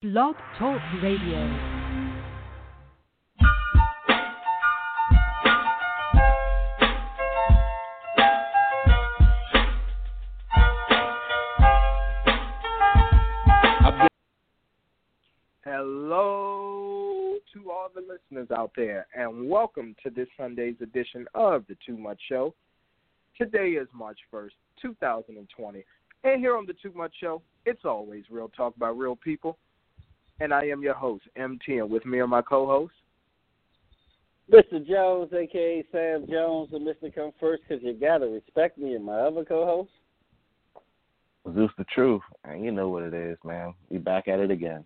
Blog Talk Radio. Hello to all the listeners out there, and welcome to this Sunday's edition of the Too Much Show. Today is March 1st, 2020, and here on the Too Much Show, it's always real talk by real people, and I am your host, MT, and with me are my co-hosts, Mr. Jones, a.k.a. Sam Jones, and Mr. Come First, because you got to respect me, and my other co-host. Zeus the Truth, and you know what it is, man. We back at it again.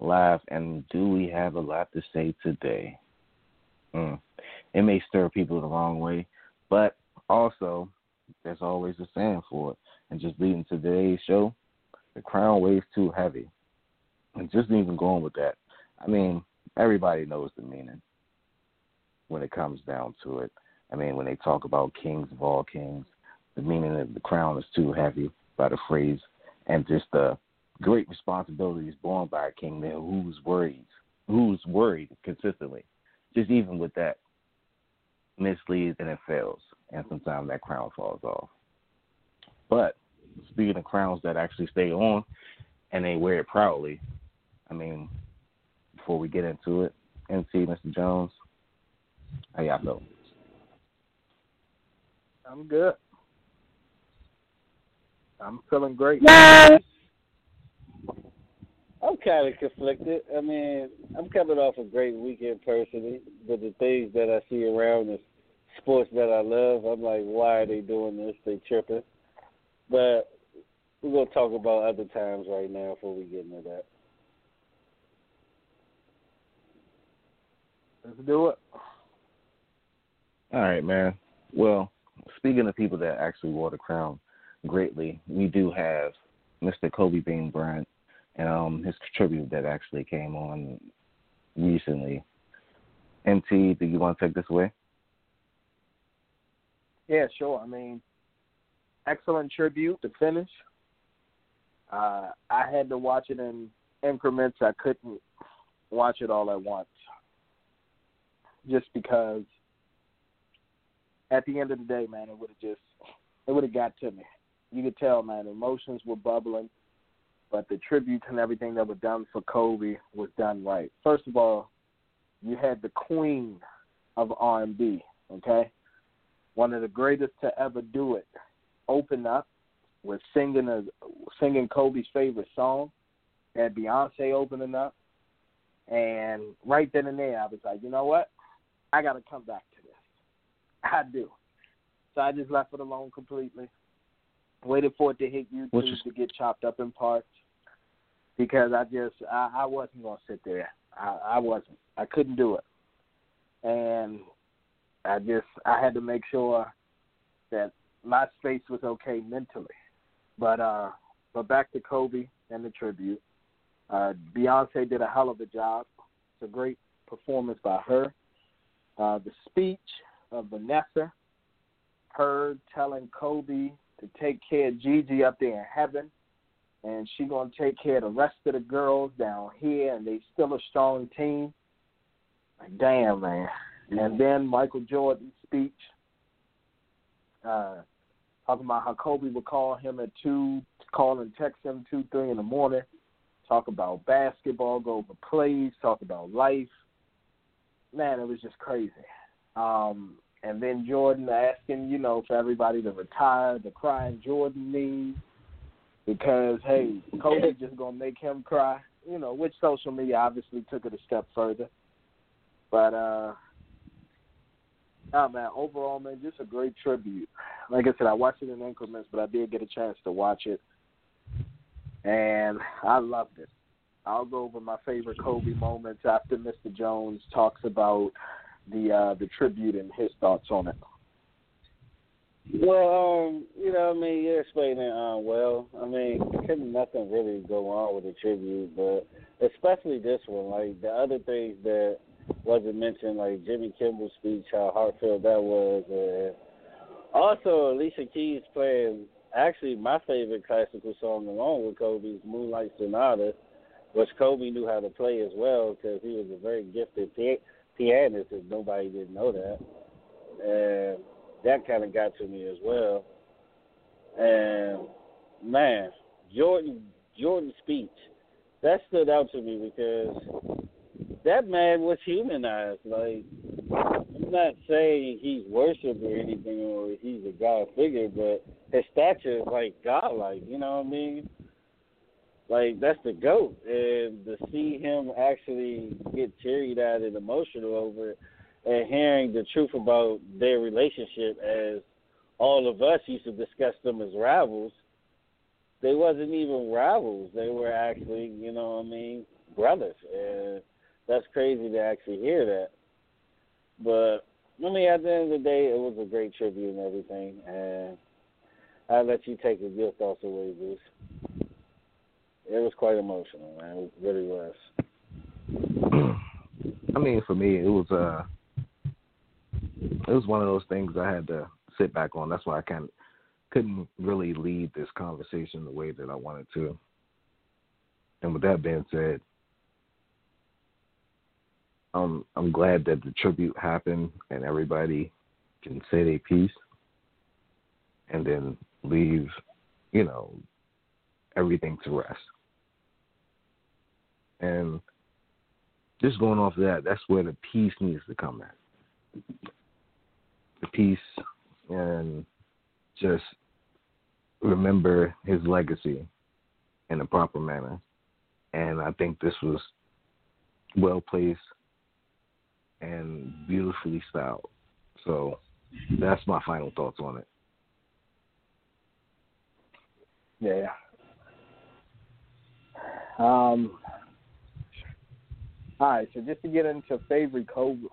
Live, and do we have a lot to say today? It may stir people the wrong way, but also there's always a saying for it. And just leading today's show, the crown weighs too heavy. And just even going with that, I mean, everybody knows the meaning when it comes down to it. I mean, when they talk about kings of all kings, the meaning of the crown is too heavy by the phrase, and just the great responsibility is borne by a king there who's worried consistently. Just even with that, misleads and it fails, and sometimes that crown falls off. But speaking of crowns that actually stay on and they wear it proudly, I mean, before we get into it, MC, Mr. Jones, how y'all feel? I'm good. I'm feeling great. Yay! I'm kind of conflicted. I mean, I'm coming off a great weekend personally, but the things that I see around the sports that I love, I'm like, why are they doing this? They tripping. But we're going to talk about other times right now before we get into that. Let's do it. All right, man. Well, speaking of people that actually wore the crown greatly, we do have Mr. Kobe Bean Bryant. And his tribute that actually came on recently. MT, do you want to take this away? Yeah, sure. I mean, excellent tribute to finish. I had to watch it in increments. I couldn't watch it all at once. Just because at the end of the day, man, it would have got to me. You could tell, man, emotions were bubbling. But the tributes and everything that was done for Kobe was done right. First of all, you had the queen of R&B, okay? One of the greatest to ever do it. Open up with singing Kobe's favorite song. Had Beyonce opening up. And right then and there, I was like, you know what? I got to come back to this. I do. So I just left it alone completely. Waited for it to hit YouTube to get chopped up in parts because I wasn't going to sit there. I wasn't. I couldn't do it. And I had to make sure that my space was okay mentally. But back to Kobe and the tribute. Beyonce did a hell of a job. It's a great performance by her. The speech of Vanessa, her telling Kobe to take care of Gigi up there in heaven, and she going to take care of the rest of the girls down here, and they still a strong team. Like, damn, man. And then Michael Jordan's speech, talking about how Kobe would call him at 2, call and text him 2, 3 in the morning, talk about basketball, go over plays, talk about life. Man, it was just crazy. And then Jordan asking, you know, for everybody to retire, the crying Jordan meme, because, hey, Kobe just going to make him cry, you know, which social media obviously took it a step further. But, overall, man, just a great tribute. Like I said, I watched it in increments, but I did get a chance to watch it, and I loved it. I'll go over my favorite Kobe moments after Mr. Jones talks about the tribute and his thoughts on it. Well, you know, I mean, you're explaining well. I mean, couldn't nothing really go wrong with the tribute, but especially this one. Like, the other things that wasn't mentioned, like Jimmy Kimmel's speech, how heartfelt that was. And also, Alicia Keys playing, actually, my favorite classical song along with Kobe's Moonlight Sonata. which Kobe knew how to play as well because he was a very gifted pianist, if nobody didn't know that. And that kind of got to me as well. And, man, Jordan's speech, that stood out to me because that man was humanized. Like, I'm not saying he's worshipped or anything or he's a God figure, but his stature is like godlike, you know what I mean? Like, that's the GOAT. And to see him actually get teary-eyed and emotional over it and hearing the truth about their relationship as all of us used to discuss them as rivals, they wasn't even rivals. They were actually, you know what I mean, brothers. And that's crazy to actually hear that. But, I mean, at the end of the day, it was a great tribute and everything. And I'll let you take your thoughts away, Bruce. It was quite emotional, man. It really was. I mean, for me, it was one of those things I had to sit back on. That's why I couldn't really lead this conversation the way that I wanted to. And with that being said, I'm glad that the tribute happened and everybody can say their piece and then leave, you know, everything to rest. And just going off of that, that's where the peace needs to come at. The peace and just remember his legacy in a proper manner. And I think this was well placed and beautifully styled. So that's my final thoughts on it. Yeah. All right, so just to get into favorite Kobe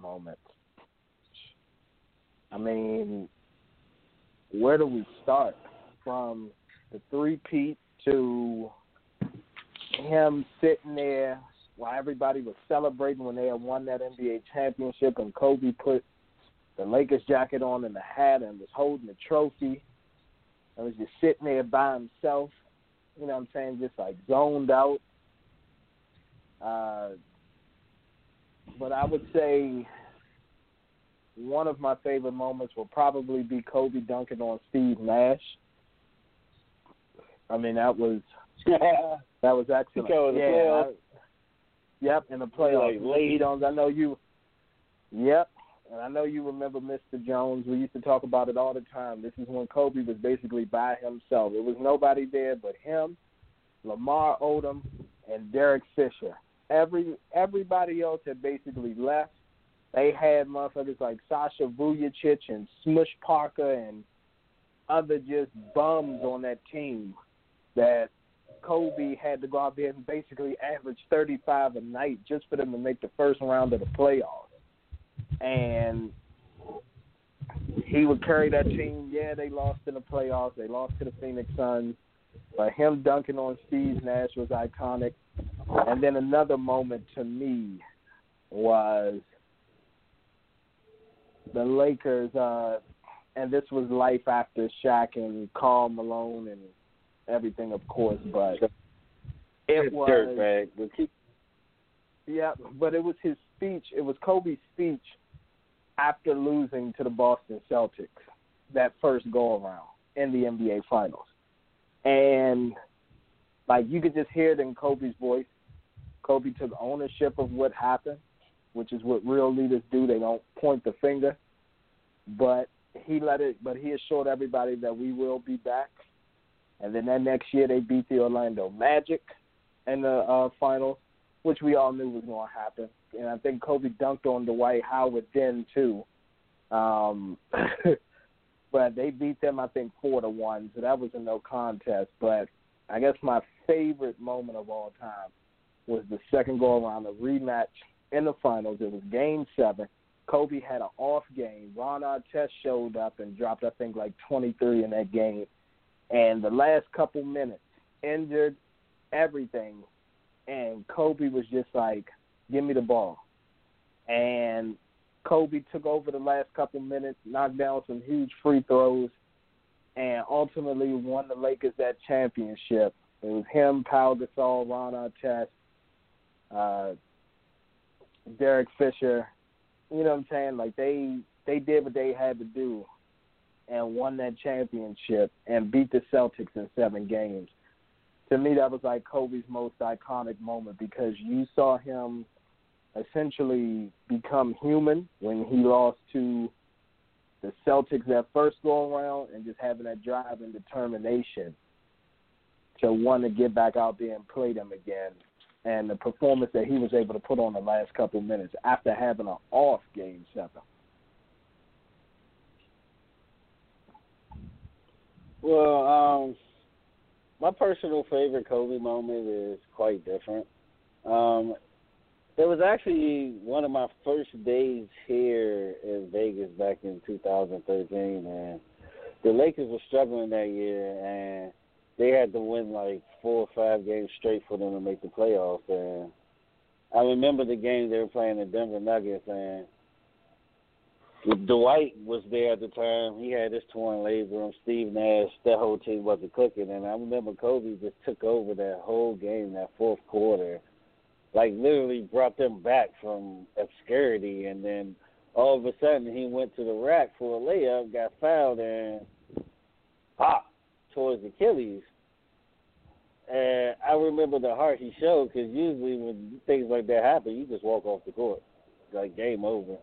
moments, I mean, where do we start? From the three-peat to him sitting there while everybody was celebrating when they had won that NBA championship and Kobe put the Lakers jacket on and the hat and was holding the trophy and was just sitting there by himself. You know what I'm saying? Just like zoned out. But I would say one of my favorite moments will probably be Kobe dunking on Steve Nash. I mean, that was excellent. Yeah, yep, in the playoffs. Like, Jones, I know you. Yep, and I know you remember Mr. Jones. We used to talk about it all the time. This is when Kobe was basically by himself. It was nobody there but him, Lamar Odom, and Derek Fisher. Everybody else had basically left. They had motherfuckers like Sasha Vujacic and Smush Parker and other just bums on that team that Kobe had to go out there and basically average 35 a night just for them to make the first round of the playoffs. And he would carry that team. Yeah, they lost in the playoffs. They lost to the Phoenix Suns. But him dunking on Steve Nash was iconic. And then another moment to me was the Lakers, and this was life after Shaq and Karl Malone and everything, of course. But it was dirtbag. Yeah, but it was his speech. It was Kobe's speech after losing to the Boston Celtics that first go-around in the NBA Finals. And, like, you could just hear it in Kobe's voice. Kobe took ownership of what happened, which is what real leaders do. They don't point the finger. But he assured everybody that we will be back. And then that next year they beat the Orlando Magic in the finals, which we all knew was going to happen. And I think Kobe dunked on Dwight Howard then, too. But they beat them, I think, 4-1, so that was a no contest. But I guess my favorite moment of all time was the second go-around, the rematch in the finals. It was Game 7. Kobe had an off game. Ron Artest showed up and dropped, I think, like 23 in that game. And the last couple minutes, injured, everything. And Kobe was just like, give me the ball. And Kobe took over the last couple minutes, knocked down some huge free throws, and ultimately won the Lakers that championship. It was him, Pau Gasol, Ron Artest, Derek Fisher. You know what I'm saying? Like, they did what they had to do and won that championship and beat the Celtics in 7 games. To me, that was like Kobe's most iconic moment, because you saw him essentially become human when he lost to the Celtics that first go around, and just having that drive and determination to want to get back out there and play them again. And the performance that he was able to put on the last couple minutes after having an off Game 7. Well, my personal favorite Kobe moment is quite different. It was actually one of my first days here in Vegas back in 2013, and the Lakers were struggling that year, and they had to win like 4 or 5 games straight for them to make the playoffs. And I remember the game they were playing the Denver Nuggets, and Dwight was there at the time. He had his torn labrum. Steve Nash, that whole team wasn't clicking. And I remember Kobe just took over that whole game, that fourth quarter, like literally brought them back from obscurity. And then all of a sudden he went to the rack for a layup, got fouled, and popped towards Achilles. And I remember the heart he showed, because usually when things like that happen, you just walk off the court. Like, game over.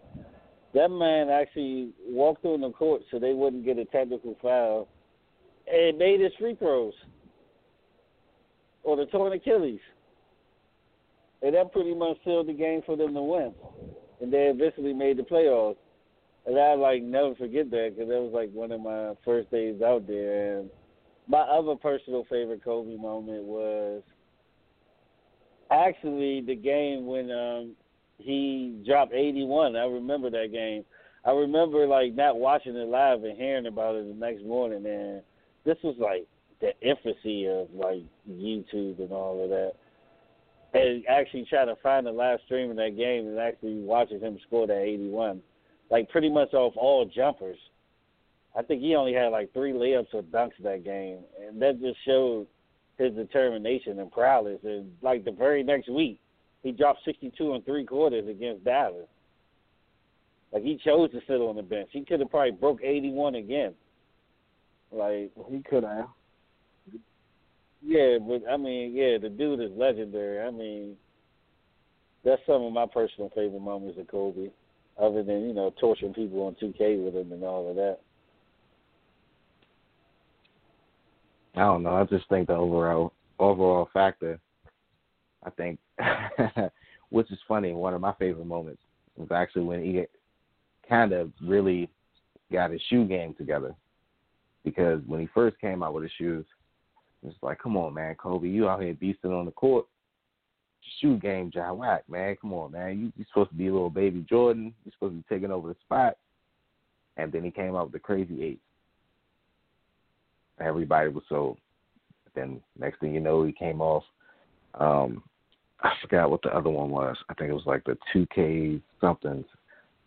That man actually walked on the court so they wouldn't get a technical foul and made his free throws on the torn Achilles. And that pretty much sealed the game for them to win. And they eventually made the playoffs. And I, like, never forget that, because that was, like, one of my first days out there. And my other personal favorite Kobe moment was actually the game when he dropped 81. I remember that game. I remember, like, not watching it live and hearing about it the next morning. And this was, like, the infancy of, like, YouTube and all of that. And actually trying to find the live stream of that game and actually watching him score that 81. Like, pretty much off all jumpers. I think he only had, like, 3 layups or dunks that game. And that just showed his determination and prowess. And, like, the very next week, he dropped 62 3/4 against Dallas. Like, he chose to sit on the bench. He could have probably broke 81 again. Like, he could have. Yeah, but, I mean, yeah, the dude is legendary. I mean, that's some of my personal favorite moments of Kobe, other than, you know, torturing people on 2K with him and all of that. I don't know. I just think the overall factor, I think, which is funny, one of my favorite moments was actually when he kind of really got his shoe game together. Because when he first came out with his shoes, it's like, come on, man, Kobe, you out here beasting on the court. Shoe game, Jai Wack, man. Come on, man. You're supposed to be a little baby Jordan. You're supposed to be taking over the spot. And then he came out with the crazy 8. Everybody was sold. Then next thing you know, he came off. I forgot what the other one was. I think it was like the 2K somethings,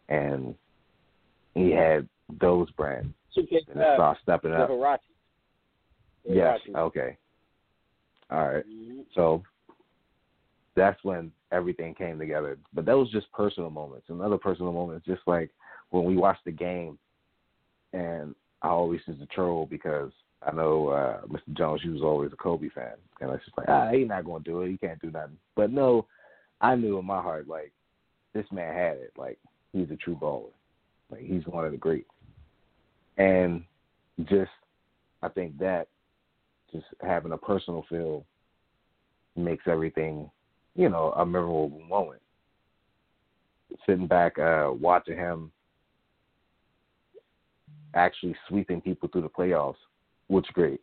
and he had those brands. 2K, and it started stepping up. Hirachi. Yes. Okay. All right. Mm-hmm. So that's when everything came together. But that was just personal moments. Another personal moment is just like when we watched the game, and I always used to troll because I know Mr. Jones, he was always a Kobe fan. And I was just like, he's not going to do it. He can't do nothing. But no, I knew in my heart, like, this man had it. Like, he's a true baller. Like, he's one of the greats. And just, I think that just having a personal feel makes everything, you know, a memorable moment. Sitting back, watching him actually sweeping people through the playoffs, which is great,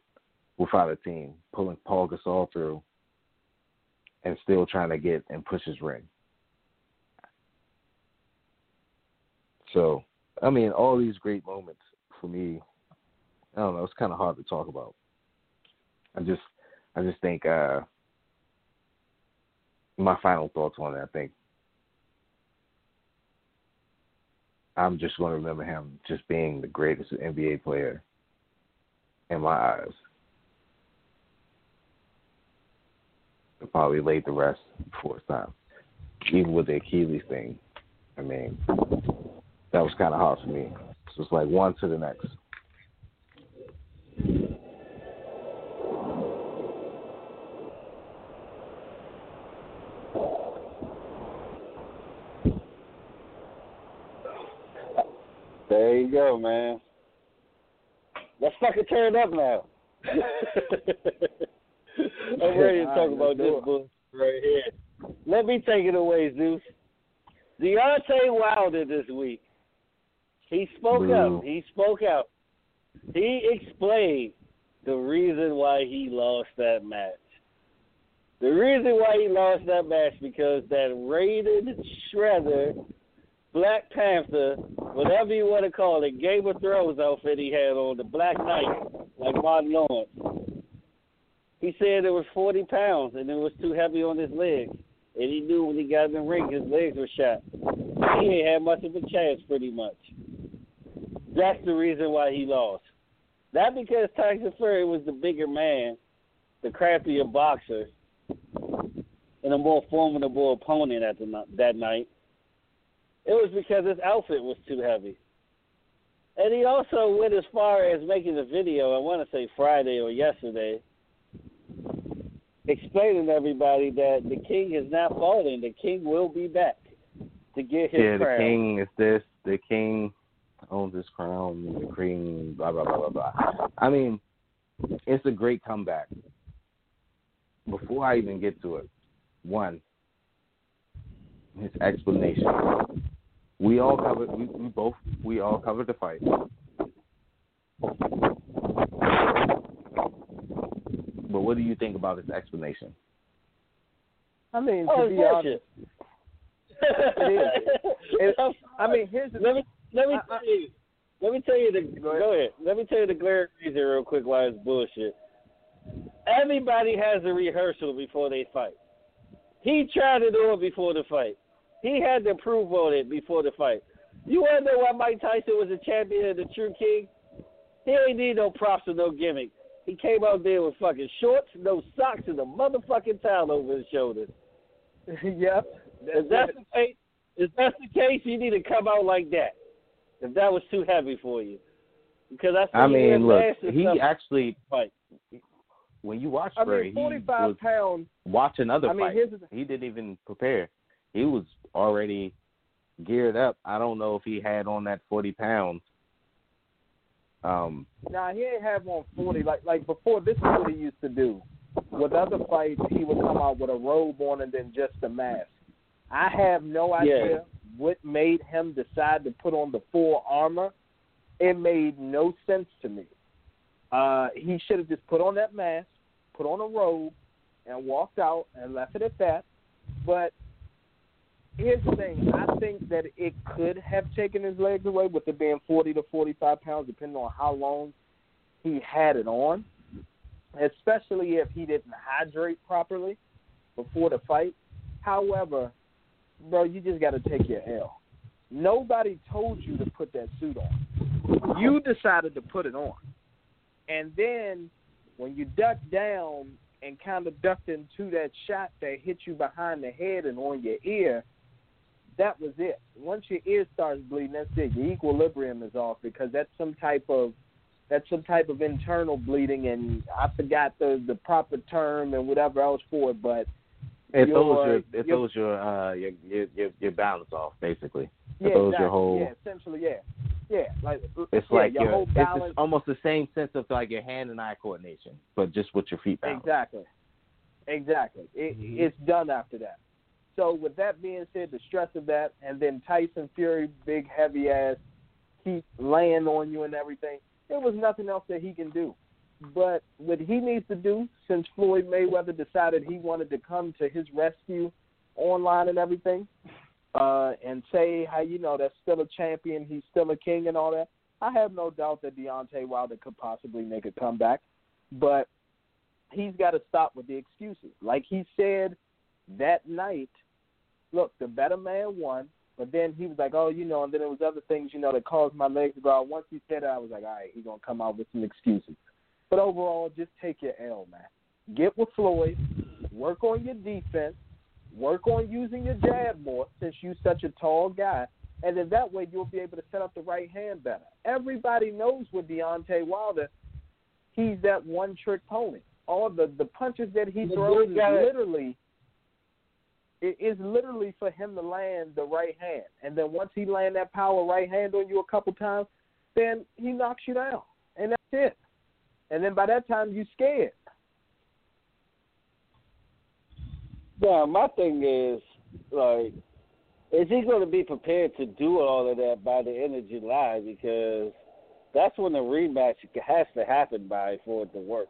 without a team, pulling Paul Gasol through and still trying to get and push his ring. So, I mean, all these great moments for me, I don't know, it's kind of hard to talk about. I just think my final thoughts on it, I think I'm just going to remember him just being the greatest NBA player in my eyes. and probably laid the rest before it's time. Even with the Achilles thing, I mean, that was kind of hard for me. So it's like one to the next. There you go, man. That sucker turned up now. I'm ready to talk about this book right here. Let me take it away, Zeus. Deontay Wilder this week. He spoke up. He spoke out. He explained the reason why he lost that match. The reason why he lost that match because that raided shredder, Black Panther, whatever you want to call it, Game of Thrones outfit he had on, the Black Knight, like Martin Lawrence. He said it was 40 pounds and it was too heavy on his legs. And he knew when he got in the ring, his legs were shot. He didn't have much of a chance, pretty much. That's the reason why he lost. Not because Tyson Fury was the bigger man, the crappier boxer, and a more formidable opponent at that night. It was because his outfit was too heavy. And he also went as far as making a video, I want to say Friday or yesterday, explaining to everybody that the king is not falling. The king will be back to get his crown. The king is this. The king owns his crown. The king, blah, blah, blah, blah, blah. I mean, it's a great comeback. Before I even get to it, one, his explanation. We all covered the fight. But what do you think about his explanation? I mean, to be honest, it is. I mean, here's the Let me tell you the glaring reason real quick why it's bullshit. Everybody has a rehearsal before they fight. He tried to do it before the fight. He had to prove on it before the fight. You want to know why Mike Tyson was a champion and the true king? He ain't need no props or no gimmick. He came out there with fucking shorts, no socks, and a motherfucking towel over his shoulders. Yep. If that's the case, you need to come out like that. If that was too heavy for you. Because when you watch Bray, he was watching other fights. He didn't even prepare. He was already geared up. I don't know if he had on that 40 pounds. He didn't have on 40. Like before, this is what he used to do. With other fights, he would come out with a robe on and then just a mask. I have no idea what made him decide to put on the full armor. It made no sense to me. He should have just put on that mask, put on a robe, and walked out and left it at that. But here's the thing. I think that it could have taken his legs away with it being 40 to 45 pounds, depending on how long he had it on, especially if he didn't hydrate properly before the fight. However, bro, you just got to take your L. Nobody told you to put that suit on. You decided to put it on. And then when you ducked down and kind of ducked into that shot that hit you behind the head and on your ear, that was it. Once your ear starts bleeding, that's it. Your equilibrium is off because that's some type of internal bleeding, and I forgot the proper term and whatever else for it, but it throws your balance off basically. It throws your whole essentially your whole balance. It's almost the same sense of like your hand and eye coordination, but just with your feet balance. Exactly. It's done after that. So with that being said, the stress of that, and then Tyson Fury, big heavy ass, keep laying on you and everything. There was nothing else that he can do. But what he needs to do, since Floyd Mayweather decided he wanted to come to his rescue online and everything, and say how, you know, that's still a champion, he's still a king and all that, I have no doubt that Deontay Wilder could possibly make a comeback. But he's got to stop with the excuses. Like he said that night, look, the better man won, but then he was like, oh, you know, and then there was other things, you know, that caused my legs to go out. Once he said it, I was like, all right, he's going to come out with some excuses. But overall, just take your L, man. Get with Floyd. work on your defense, work on using your jab more since you're such a tall guy, and then that way you'll be able to set up the right hand better. Everybody knows with Deontay Wilder, he's that one-trick pony. All the punches that he throws is literally – it is literally for him to land the right hand. And then once he lands that power right hand on you a couple times, then he knocks you down. And that's it. And then by that time, you're scared. Yeah, my thing is, like, is he going to be prepared to do all of that by the end of July? Because that's when the rematch has to happen by for it to work.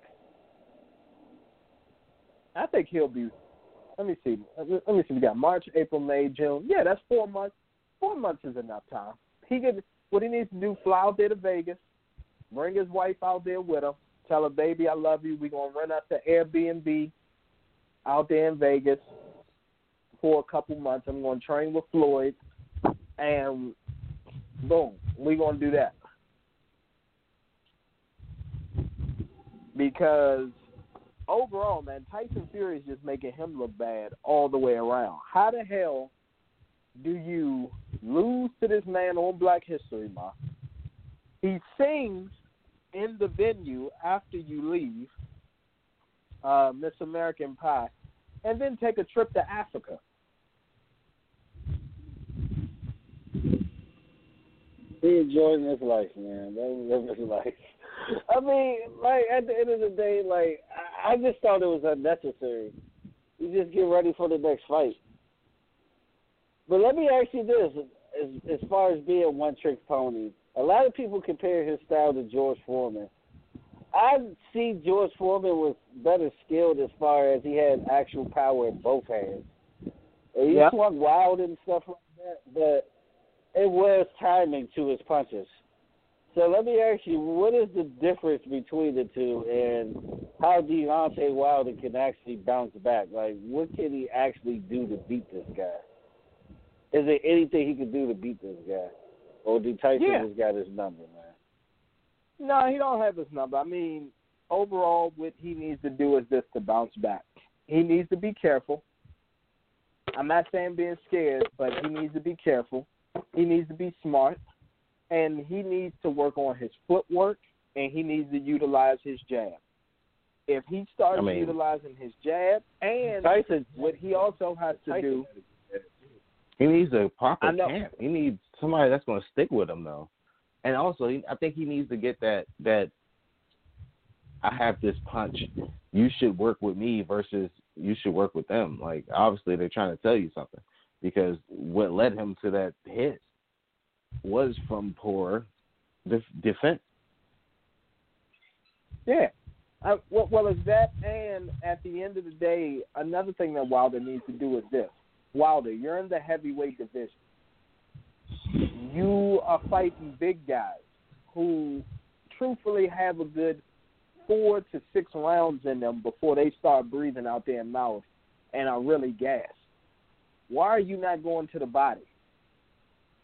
I think he'll be... Let me see. We got March, April, May, June. Yeah, that's 4 months. 4 months is enough time. He could. What he needs to do, fly out there to Vegas, bring his wife out there with him, tell her, baby, I love you. We're going to rent out the Airbnb out there in Vegas for a couple months. I'm going to train with Floyd, and boom, we're going to do that. Because... overall, man, Tyson Fury is just making him look bad all the way around. How the hell do you lose to this man on Black History Month? He sings in the venue after you leave Miss American Pie and then take a trip to Africa. He enjoying his life, man. That was his life. I mean, like, at the end of the day, like, I just thought it was unnecessary. You just get ready for the next fight. But let me ask you this, as far as being one-trick pony, a lot of people compare his style to George Foreman. I see George Foreman was better skilled as far as he had actual power in both hands. He swung wild and stuff like that, but it was timing to his punches. So let me ask you, what is the difference between the two and how Deontay Wilder can actually bounce back? Like, what can he actually do to beat this guy? Is there anything he can do to beat this guy? Or do Tyson just got his number, man? No, he don't have his number. I mean, overall, what he needs to do is this to bounce back. He needs to be careful. I'm not saying being scared, but he needs to be careful. He needs to be smart. And he needs to work on his footwork, and he needs to utilize his jab. If he starts utilizing his jab, and Tyson, what he also has to do, he needs a proper camp. He needs somebody that's going to stick with him, though. And also, I think he needs to get that I have this punch. You should work with me versus you should work with them. Like, obviously, they're trying to tell you something because what led him to that hit was from poor defense. Yeah. Well, it's that, and at the end of the day, another thing that Wilder needs to do is this. Wilder, you're in the heavyweight division. You are fighting big guys who truthfully have a good 4 to 6 rounds in them before they start breathing out their mouth and are really gassed. Why are you not going to the body?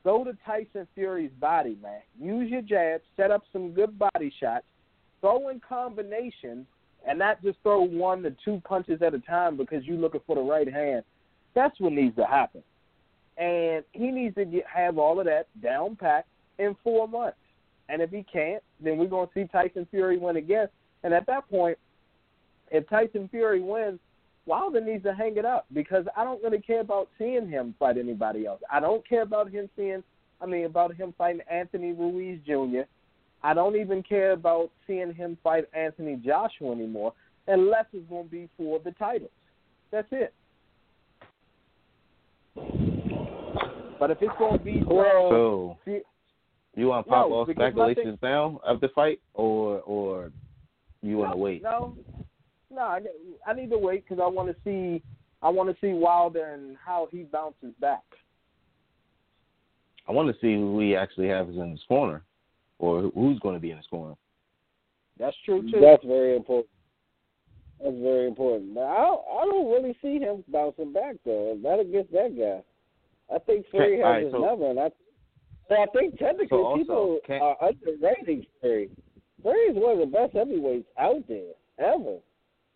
Go to Tyson Fury's body, man. Use your jab, set up some good body shots, throw in combinations, and not just throw 1 to 2 punches at a time because you're looking for the right hand. That's what needs to happen. And he needs to have all of that down pat in 4 months. And if he can't, then we're going to see Tyson Fury win again. And at that point, if Tyson Fury wins, Wilder needs to hang it up because I don't really care about seeing him fight anybody else. I don't care about him fighting Anthony Ruiz Jr. I don't even care about seeing him fight Anthony Joshua anymore unless it's going to be for the titles. That's it. But if it's going to be you want to pop all speculations now of the fight or you want to wait? No, I need to wait because I want to see Wilder and how he bounces back. I want to see who he actually has in his corner or who's going to be in his corner. That's true, too. That's very important. Now, I don't really see him bouncing back, though. Not against that guy. I think Fury has his number. And I think technically people are underrating Fury. Fury is one of the best heavyweights out there ever.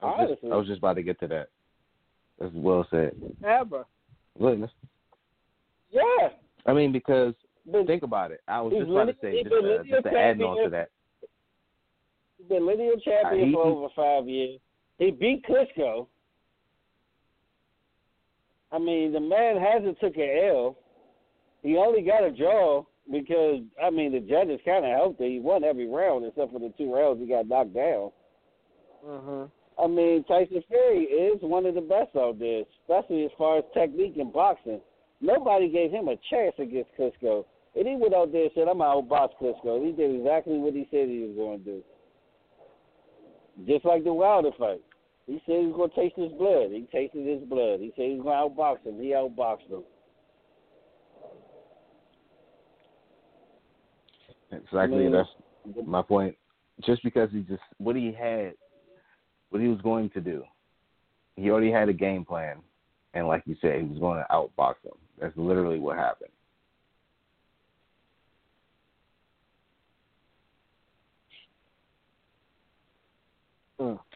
I was just about to get to that. That's well said. Ever. Really? Yeah. I mean, because think about it. I was just about to say, just to add on to that. He's been lineal champion for over 5 years. He beat Klitschko. I mean, the man hasn't took an L. He only got a draw because, I mean, the judges kind of helped him. He won every round except for the 2 rounds he got knocked down. Uh-huh. I mean, Tyson Fury is one of the best out there, especially as far as technique and boxing. Nobody gave him a chance against Klitschko. And he went out there and said, I'm going to outbox Klitschko. He did exactly what he said he was going to do. Just like the Wilder fight. He said he was going to taste his blood. He tasted his blood. He said he was going to outbox him. He outboxed him. Exactly. I mean, that's my point. Just because he just, what he had, what he was going to do, he already had a game plan. And like you said, he was going to outbox him. That's literally what happened.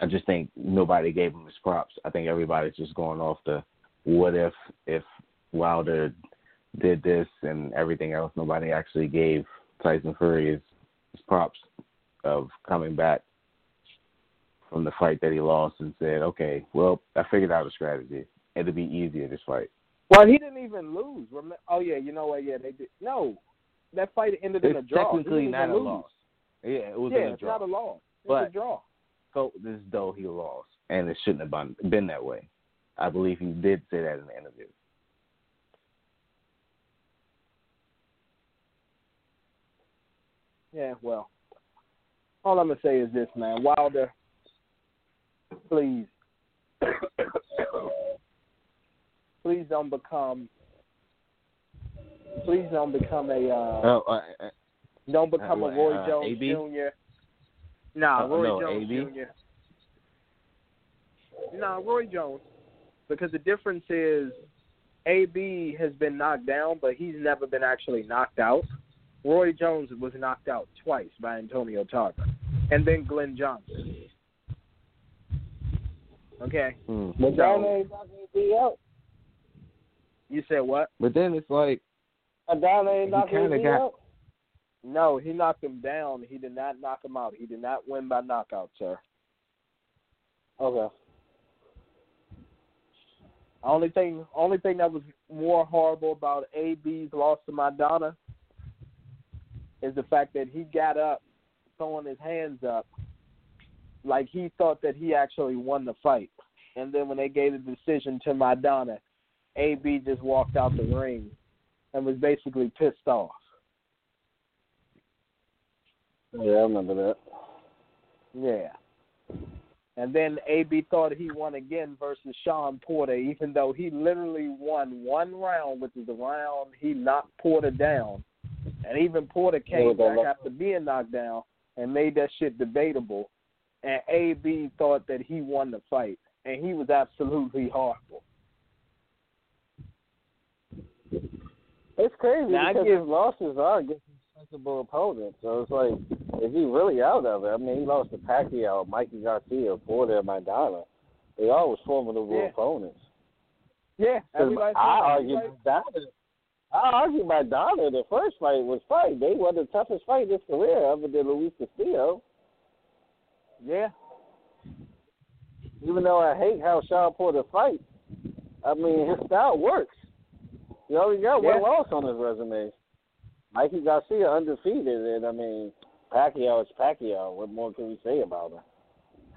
I just think nobody gave him his props. I think everybody's just going off the what if Wilder did this and everything else. Nobody actually gave Tyson Fury his props of coming back from the fight that he lost and said, okay, well, I figured out a strategy. It'll be easier this fight. Well, he didn't even lose. Oh, yeah, you know what? Yeah, they did. No, that fight ended in a draw. Technically not a loss. Yeah, it was in a draw. Yeah, it's not a loss. It's a draw. So this though he lost, and it shouldn't have been that way. I believe he did say that in the interview. Yeah, well, all I'm going to say is this, man. Wilder, please, don't become a Roy Jones Jr. Roy Jones. Because the difference is AB has been knocked down, but he's never been actually knocked out. Roy Jones was knocked out twice by Antonio Tarver. And then Glenn Johnson. Okay. But you said what? But then it's like Madonna ain't knocking AB out. No, he knocked him down. He did not knock him out. He did not win by knockout, sir. Okay. Only thing that was more horrible about AB's loss to Madonna is the fact that he got up, throwing his hands up, like he thought that he actually won the fight. And then when they gave the decision to Madonna, AB just walked out the ring and was basically pissed off. Yeah, I remember that. Yeah. And then AB thought he won again versus Shawn Porter, even though he literally won one round, which is the round he knocked Porter down. And even Porter came back after being knocked down and made that shit debatable. And AB thought that he won the fight. And he was absolutely horrible. It's crazy now, because his losses are against sensible opponent. So it's like, is he really out of it? I mean, he lost to Pacquiao, Mikey Garcia, Porter, Madonna. They all was formidable opponents. Yeah. I argue Madonna, the first fight was fight. They were the toughest fight in his career other than Luis Castillo. Yeah. Even though I hate how Shawn Porter fights, I mean, his style works. He already got one loss on his resume. Mikey Garcia undefeated, and I mean, Pacquiao is Pacquiao. What more can we say about him?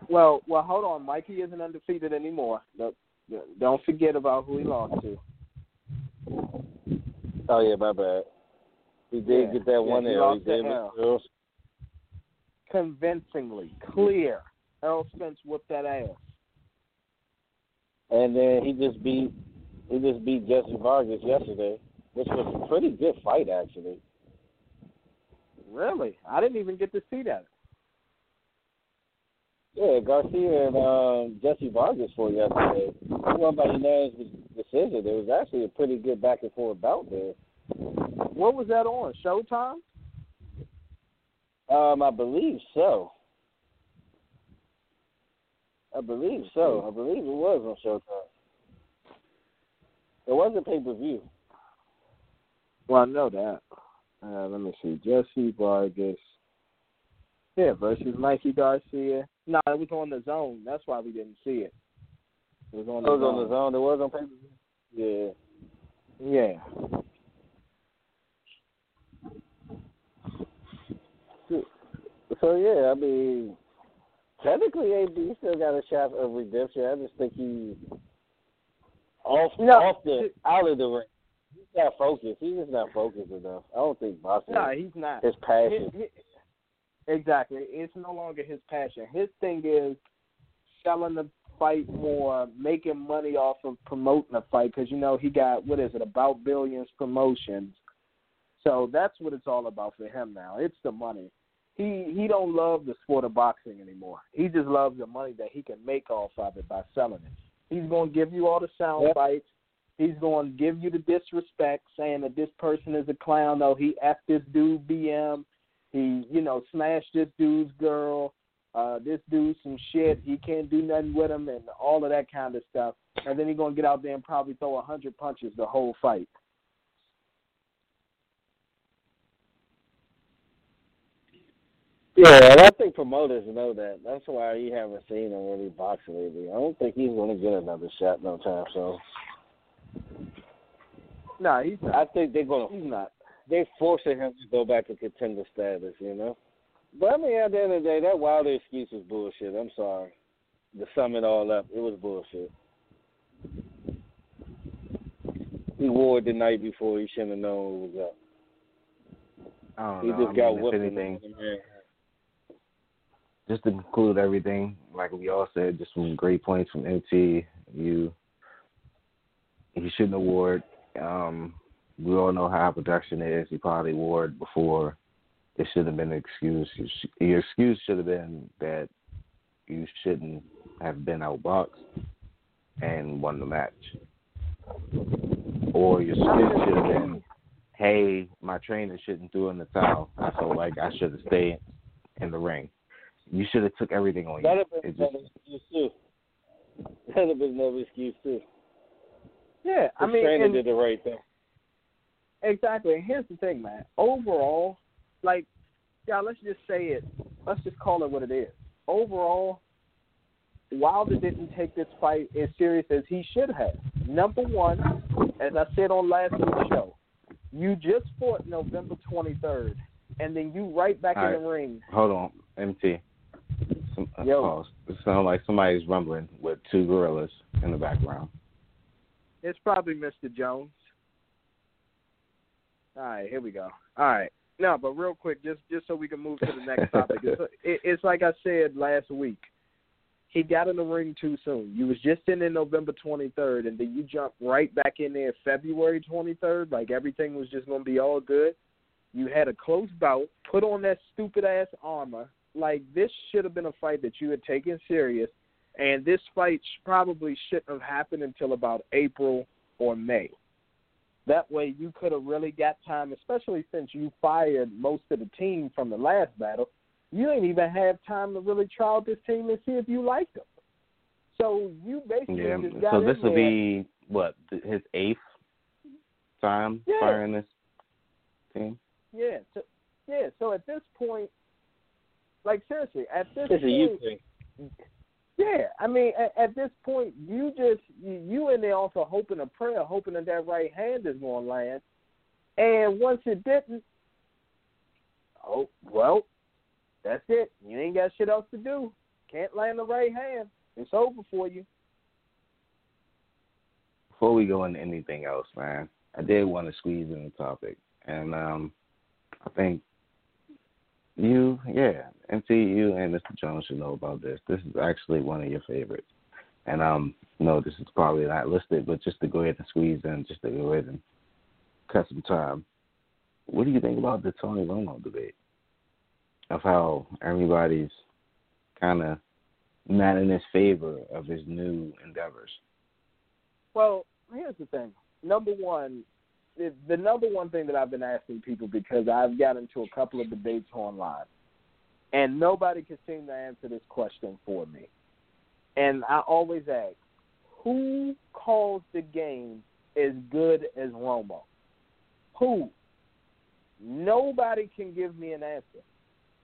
Well, hold on. Mikey isn't undefeated anymore. Don't forget about who he lost to. Oh yeah, my bad. He did get that one L. He did it convincingly, clear. Errol Spence whooped that ass. And then he just beat Jesse Vargas yesterday. Which was a pretty good fight, actually. Really? I didn't even get to see that. Yeah, Garcia and Jesse Vargas fought yesterday. It won by unanimous decision. There was actually a pretty good back-and-forth bout there. What was that on, Showtime? I believe so. I believe it was on Showtime. It wasn't pay-per-view. Well, I know that. Let me see. Jesse Vargas. Yeah, versus Mikey Garcia. No, it was on The Zone. That's why we didn't see it. It was on The Zone. It was on pay-per-view? Yeah. Yeah. So, yeah, I mean, technically, AD still got a shot of redemption. I just think he's out of the ring. He's not focused. He's just not focused enough. I don't think boxing he's not. His passion. Exactly. It's no longer his passion. His thing is selling the fight more, making money off of promoting the fight because, you know, he got, about billions promotions. So that's what it's all about for him now. It's the money. He don't love the sport of boxing anymore. He just loves the money that he can make off of it by selling it. He's going to give you all the sound bites. He's going to give you the disrespect, saying that this person is a clown. No, he effed this dude BM. He, you know, smashed this dude's girl. This dude's some shit. He can't do nothing with him and all of that kind of stuff. And then he's going to get out there and probably throw 100 punches the whole fight. Yeah, and I think promoters know that. That's why you haven't seen him really box lately. I don't think he's going to get another shot no time. So, no, he's not. I think they're going to. He's not. They're forcing him to go back to contender status, you know. But I mean, at the end of the day, that Wilder excuse was bullshit. I'm sorry. To sum it all up, it was bullshit. He wore it the night before. He shouldn't have known what was up. He just got whipped in the head. Just to conclude everything, like we all said, just some great points from MT. He shouldn't award. We all know how production is. He probably wore it before. It should have been an excuse. Your excuse should have been that you shouldn't have been outboxed and won the match. Or your excuse should have been, hey, my trainer shouldn't throw in the towel. I felt like I should have stayed in the ring. You should have took everything on you. That would have been another excuse, too. Yeah, I mean... The trainer did the right thing. Exactly. And here's the thing, man. Overall, like, let's just say it. Let's just call it what it is. Overall, Wilder didn't take this fight as serious as he should have. Number one, as I said on last week's show, you just fought November 23rd, and then you right back in the ring. Hold on, MT. It sounds like somebody's rumbling with two gorillas in the background. It's probably Mr. Jones. All right, here we go. All right. No, but real quick, just so we can move to the next topic. It's like I said last week. He got in the ring too soon. You was just in there November 23rd, and then you jumped right back in there February 23rd. Like, everything was just going to be all good. You had a close bout, put on that stupid-ass armor. Like, this should have been a fight that you had taken serious, and this fight probably shouldn't have happened until about April or May. That way you could have really got time, especially since you fired most of the team from the last battle. You didn't even have time to really try out this team and see if you liked them. So you basically just got in there. So this will be, what, his eighth time firing this team? Yeah. So at this point, like, seriously, at this point, I mean, at this point, you in there also hoping a prayer, hoping that right hand is going to land, and once it didn't, oh well, that's it. You ain't got shit else to do. Can't land the right hand. It's over for you. Before we go into anything else, man, I did want to squeeze in the topic, and I think MCU and Mr. Jones should know about this. This is actually one of your favorites. And no, this is probably not listed, but just to go ahead and squeeze in, just to go ahead and cut some time. What do you think about the Tony Romo debate? Of how everybody's kind of not in his favor of his new endeavors? Well, here's the thing. Number one, the number one thing that I've been asking people, because I've gotten into a couple of debates online, and nobody can seem to answer this question for me. And I always ask, who calls the game as good as Romo? Who? Nobody can give me an answer.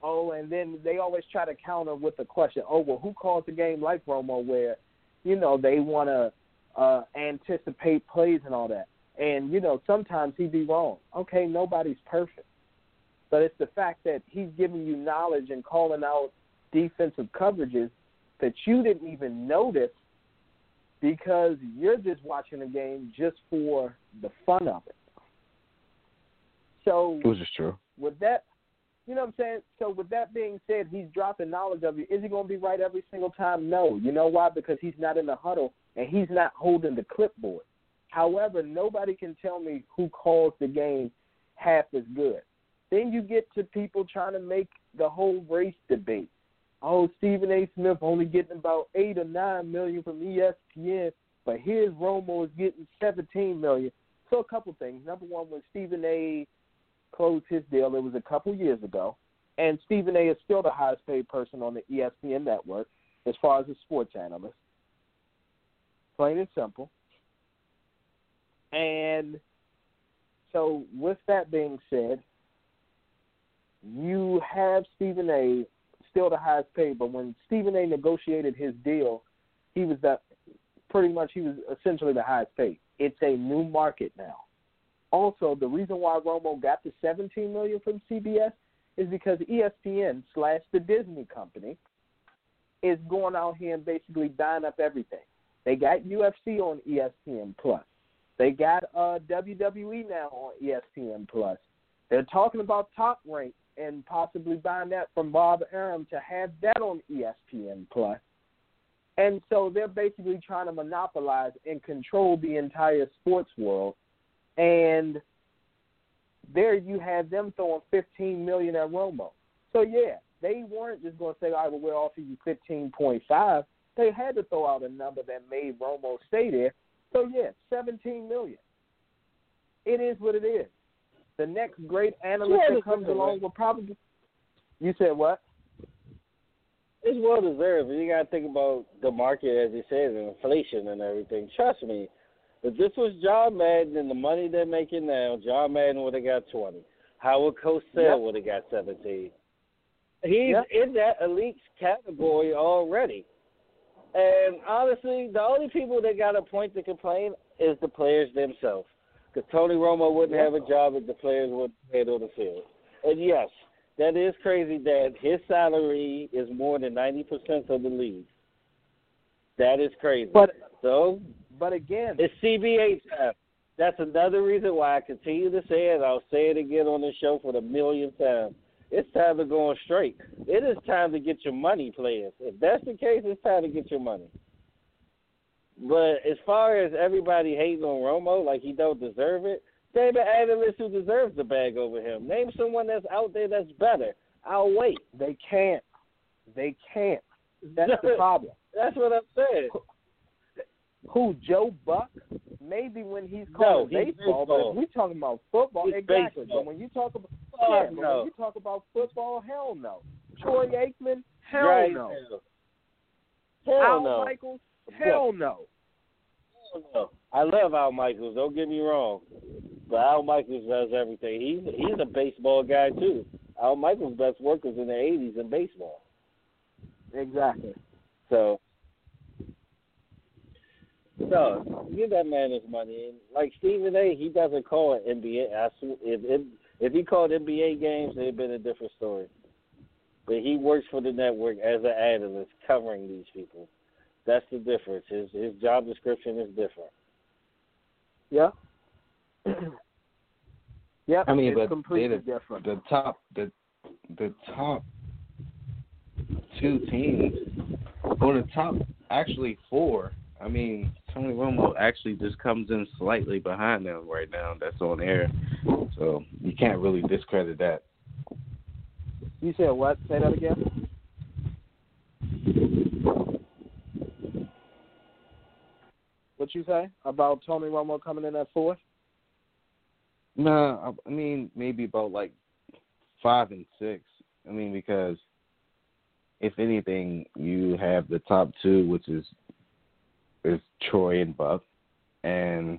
Oh, and then they always try to counter with a question. Oh, well, who calls the game like Romo where, you know, they want to anticipate plays and all that? And, you know, sometimes he'd be wrong. Okay, nobody's perfect. But it's the fact that he's giving you knowledge and calling out defensive coverages that you didn't even notice because you're just watching the game just for the fun of it. So, which is true. With that, you know what I'm saying? So with that being said, he's dropping knowledge of you. Is he going to be right every single time? No. You know why? Because he's not in the huddle and he's not holding the clipboard. However, nobody can tell me who calls the game half as good. Then you get to people trying to make the whole race debate. Oh, Stephen A. Smith only getting about $8 or $9 million from ESPN, but here's Romo is getting $17 million. So a couple things. Number one, when Stephen A. closed his deal, it was a couple years ago, and Stephen A. is still the highest paid person on the ESPN network as far as a sports analyst. Plain and simple. And so with that being said, you have Stephen A. still the highest paid, but when Stephen A. negotiated his deal, he was essentially the highest paid. It's a new market now. Also, the reason why Romo got the $17 million from CBS is because ESPN / the Disney company is going out here and basically buying up everything. They got UFC on ESPN+. They got WWE now on ESPN+. They're talking about Top Rank and possibly buying that from Bob Arum to have that on ESPN+. And so they're basically trying to monopolize and control the entire sports world. And there you have them throwing $15 million at Romo. So, yeah, they weren't just going to say, all right, well, we'll offer you $15.5. They had to throw out a number that made Romo stay there. So, yeah, $17 million. It is what it is. The next great analyst that comes along will probably – you said what? It's well-deserved. You got to think about the market, as you said, and inflation and everything. Trust me. If this was John Madden and the money they're making now, John Madden would have got 20. Howard Cosell would have got 17. He's in that elite category already. And honestly, the only people that got a point to complain is the players themselves. Because Tony Romo wouldn't have a job if the players wouldn't head on the field. And yes, that is crazy that his salary is more than 90% of the league. That is crazy. But again, it's CBA time. That's another reason why I continue to say it. I'll say it again on this show for the millionth time. It's time to go on straight. It is time to get your money, players. If that's the case, it's time to get your money. But as far as everybody hating on Romo like he don't deserve it, name an analyst who deserves the bag over him. Name someone that's out there that's better. I'll wait. They can't. They can't. That's the problem. That's what I'm saying. Who, Joe Buck? Maybe when he's calling baseball, but if we're talking about football, exactly. But when you talk about when you talk about football, hell no. Troy Aikman, hell no. Al Michaels, hell no. Hell no. I love Al Michaels. Don't get me wrong, but Al Michaels does everything. He's a baseball guy too. Al Michaels' best work was in the 80s in baseball. Exactly. So, give that man his money. And like Stephen A., he doesn't call it NBA. If he called NBA games, it would have been a different story. But he works for the network as an analyst covering these people. That's the difference. His job description is different. Yeah. Yeah, I mean, it's completely different. The top two teams, or the top actually four, I mean, Tony Romo actually just comes in slightly behind them right now. That's on air. So you can't really discredit that. You said what? Say that again. What you say about Tony Romo coming in at fourth? No, I mean, maybe about like 5 and 6. I mean, because if anything, you have the top two, which is Troy and Buck, and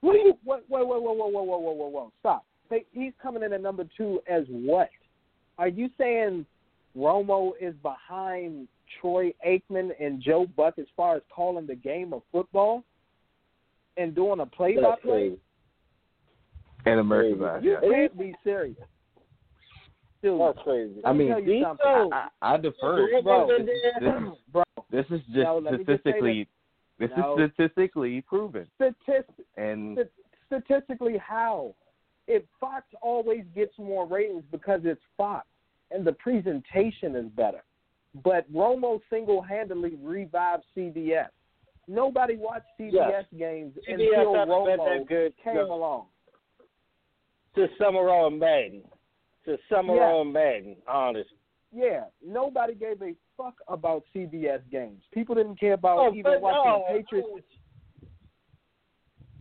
What do you? Whoa! Stop. He's coming in at number two as what? Are you saying Romo is behind Troy Aikman and Joe Buck as far as calling the game of football and doing a play-by-play? And American Idol. You can't be serious. Dude, that's crazy. I mean, I defer. This is statistically proven. Statistically, how? If Fox always gets more ratings because it's Fox and the presentation is better. But Romo single-handedly revived CBS. Nobody watched CBS games until Romo came along. To summer on Madden, honest. Yeah, nobody gave a fuck about CBS games. People didn't care about watching Patriots.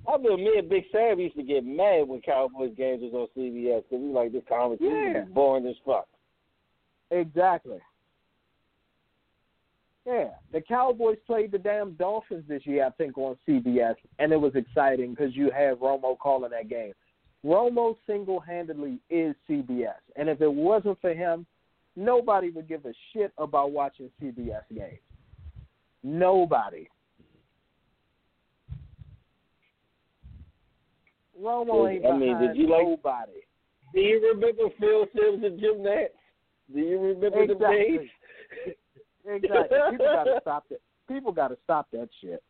I remember me and Big Sam used to get mad when Cowboys games was on CBS because we like, this conversation is boring as fuck. Exactly. Yeah, the Cowboys played the damn Dolphins this year, I think, on CBS, and it was exciting because you had Romo calling that game. Romo single-handedly is CBS, and if it wasn't for him, nobody would give a shit about watching CBS games. Nobody. Romo ain't nobody. Do you remember Phil Sims and Jim Nantz? Do you remember the days? Exactly. People got to stop that shit.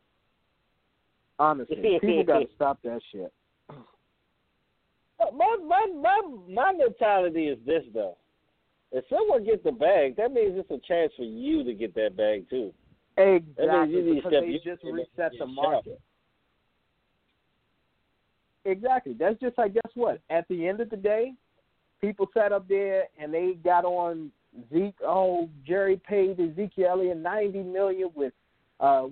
Honestly, people got to stop that shit. My mentality is this, though. If someone gets the bag, that means it's a chance for you to get that bag, too. Exactly. That means you need to reset the market. Exactly. That's just like, guess what? At the end of the day, people sat up there and they got on Zeke. Oh, Jerry paid Ezekiel Elliott $90 million with, 50 or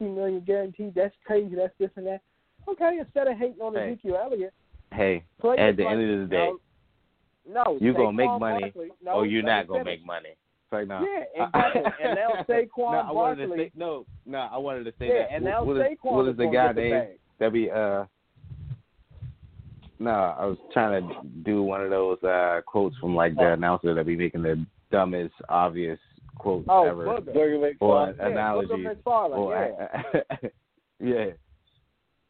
$2 million guaranteed. That's crazy. That's this and that. Okay, instead of hating on Ezekiel Elliott. Hey, at the end of the day, you're going to make money or you're not going to make money. Like, nah. Yeah, exactly. And now Saquon Barkley. I wanted to say that. Yeah, and now Saquon is going to get the bag. That'd be I was trying to do one of those quotes from like the announcer that be making the dumbest, obvious quotes ever. Analogy.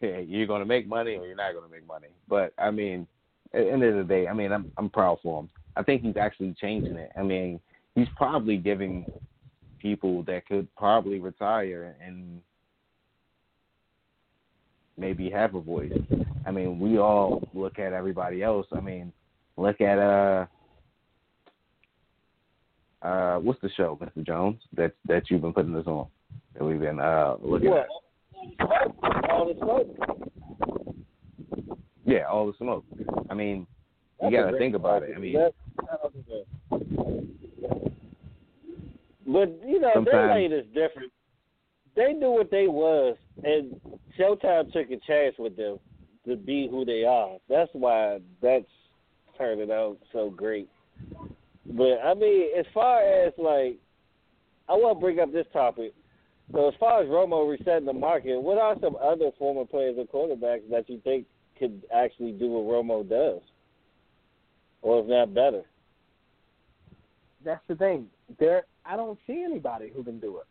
Yeah, you're gonna make money or you're not gonna make money. But I mean, at the end of the day, I mean, I'm proud for him. I think he's actually changing it. I mean, he's probably giving people that could probably retire and maybe have a voice. I mean, we all look at everybody else. I mean, look at what's the show, Mr. Jones, that you've been putting us on, that we've been looking at? All the Smoke. Yeah, All the Smoke. I mean, you got to think about it. I mean, but you know, their lane is different. They knew what they was, and Showtime took a chance with them to be who they are. That's why that's turning out so great. But, I mean, as far as, like, I want to bring up this topic. So, as far as Romo resetting the market, what are some other former players or quarterbacks that you think could actually do what Romo does? Or if not better? That's the thing. I don't see anybody who can do it.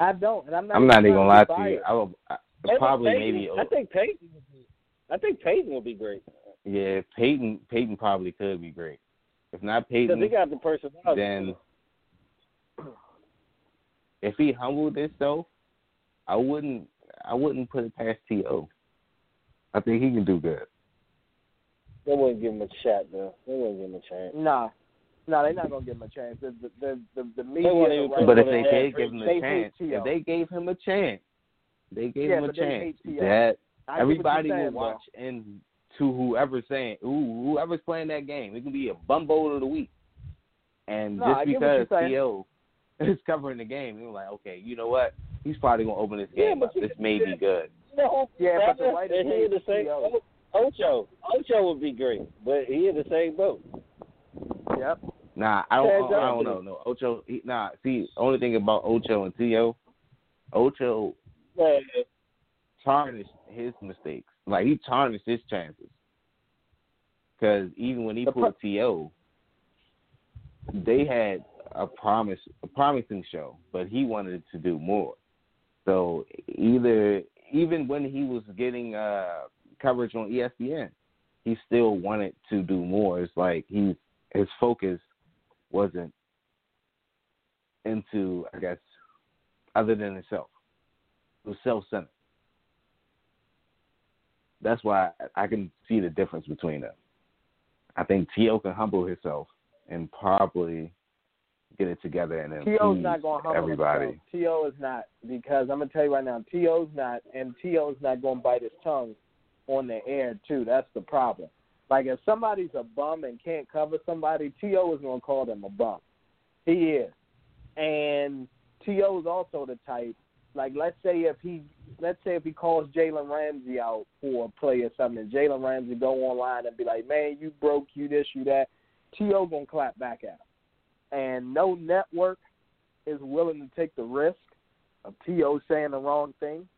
I don't, and I'm not even going to lie to you. I think Peyton would be great. Yeah, Peyton probably could be great. If not Peyton, because he got the personality. Then, if he humbled himself, I wouldn't put it past T.O. I think he can do good. They wouldn't give him a shot, though. They wouldn't give him a chance. No, they're not gonna give him a chance. The media. But if they did give him a chance, that everybody will watch and to whoever's playing that game. It can be a bumbo of the week, and just because T.O. is covering the game, you're like, okay, you know what? He's probably gonna open this game up. This may be good. But the right is the same. Ocho would be great, but he in the same boat. Yep. Nah, I don't know. No, Ocho. Only thing about Ocho and T.O. tarnished his mistakes. Like, he tarnished his chances. Because even when he pulled T.O., they had a promising show, but he wanted to do more. So even when he was getting coverage on ESPN, he still wanted to do more. It's like his focus wasn't into, I guess, other than himself. It was self-centered. That's why I can see the difference between them. I think T.O. can humble himself and probably get it together and then T.O.'s not going to humble everybody. T.O. is not, because I'm going to tell you right now, T.O.'s not, and T.O.'s not going to bite his tongue on the air, too. That's the problem. Like, if somebody's a bum and can't cover somebody, T.O. is going to call them a bum. He is. And T.O. is also the type, like, let's say if he calls Jalen Ramsey out for a play or something, and Jalen Ramsey go online and be like, man, you broke, you this, you that, T.O. going to clap back at him. And no network is willing to take the risk of T.O. saying the wrong thing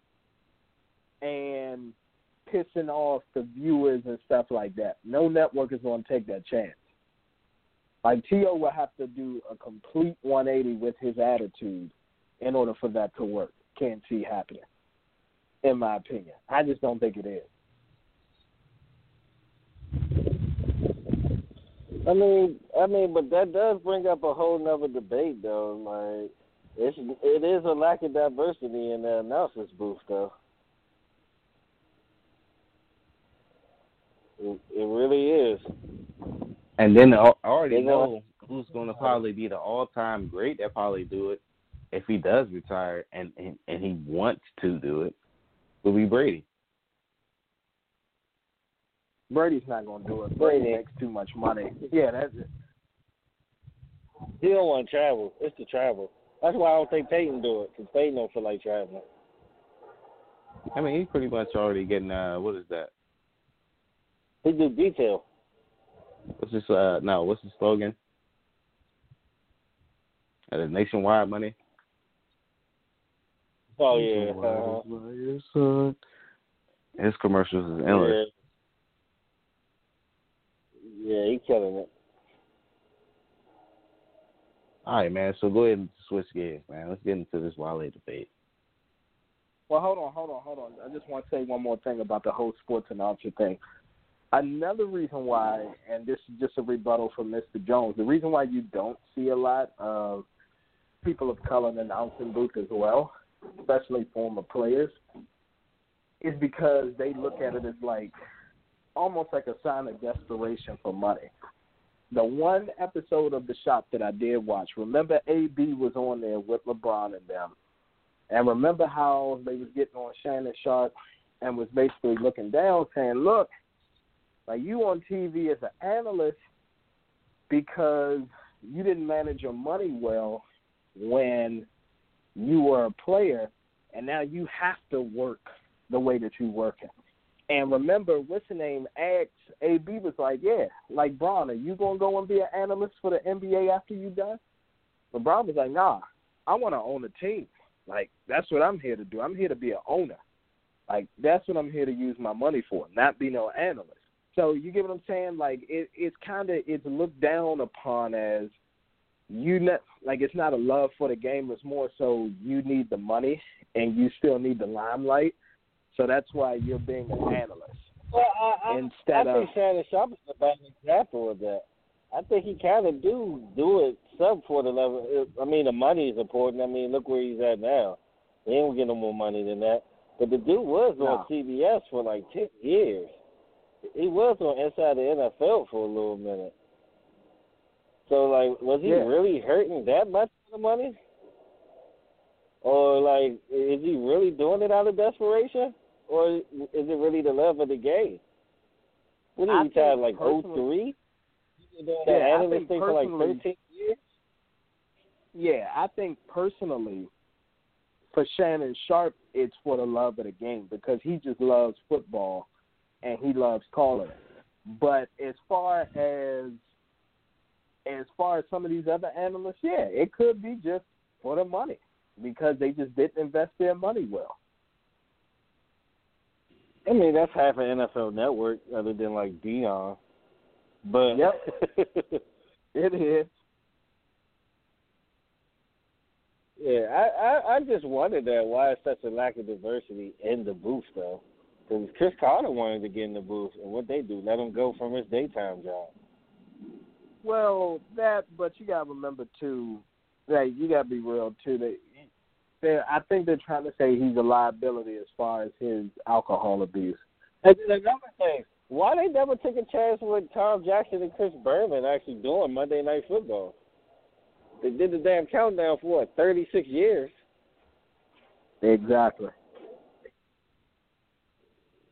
and pissing off the viewers and stuff like that. No network is going to take that chance. Like, T.O. will have to do a complete 180 with his attitude in order for that to work. Can't see happening, in my opinion. I just don't think it is. I mean, but that does bring up a whole nother debate, though. Like, it is a lack of diversity in the analysis booth, though. It really is. And then I already know who's going to probably be the all-time great that probably do it if he does retire and he wants to do it, will be Brady. Brady's not going to do it. Brady makes too much money. Yeah, that's it. He don't want to travel. It's the travel. That's why I don't think Peyton do it, because Peyton don't feel like traveling. I mean, he's pretty much already getting, what is that? He do detail. What's the slogan? The nationwide money? Oh, yeah. His commercials is endless. Yeah, he's killing it. All right, man. So go ahead and switch gears, man. Let's get into this Wale debate. Well, hold on. I just want to say one more thing about the whole sports announcer thing. Another reason why, and this is just a rebuttal from Mr. Jones, the reason why you don't see a lot of people of color in the announcing booth as well, especially former players, is because they look at it as like almost like a sign of desperation for money. The one episode of The Shop that I did watch, remember AB was on there with LeBron and them, and remember how they was getting on Shannon Sharp and was basically looking down saying, look, like, you on TV as an analyst because you didn't manage your money well when you were a player, and now you have to work the way that you work it. And remember, what's the name? AB was like, yeah, like, Bron, are you going to go and be an analyst for the NBA after you done? LeBron was like, nah, I want to own a team. Like, that's what I'm here to do. I'm here to be an owner. Like, that's what I'm here to use my money for, not be no analyst. So you get what I'm saying? Like, it's looked down upon as it's not a love for the game. It's more so you need the money and you still need the limelight. So that's why you're being an analyst. Well, I think Shannon Sharp is a bad example of that. I think he kind of do it sub for the level. I mean, the money is important. I mean, look where he's at now. They don't get no more money than that. But the dude was on CBS for like 10 years. He was on Inside the NFL for a little minute. So, like, was he really hurting that much for the money? Or, like, is he really doing it out of desperation? Or is it really the love of the game? What are you tired, like, 03? You doing that analyst thing for, like, 13 years? Yeah, I think personally, for Shannon Sharp, it's for the love of the game because he just loves football. And he loves calling it. But as far as some of these other analysts, yeah, it could be just for the money because they just didn't invest their money well. I mean, that's half an NFL network other than, like, Dion. But yep. It is. Yeah, I just wondered that why it's such a lack of diversity in the booth, though. Because Chris Carter wanted to get in the booth, and what they do, let him go from his daytime job. Well, that, but you got to remember, too, that you got to be real, too, that I think they're trying to say he's a liability as far as his alcohol abuse. And then another thing, why they never took a chance with Tom Jackson and Chris Berman actually doing Monday Night Football? They did the damn countdown for, what, 36 years? Exactly.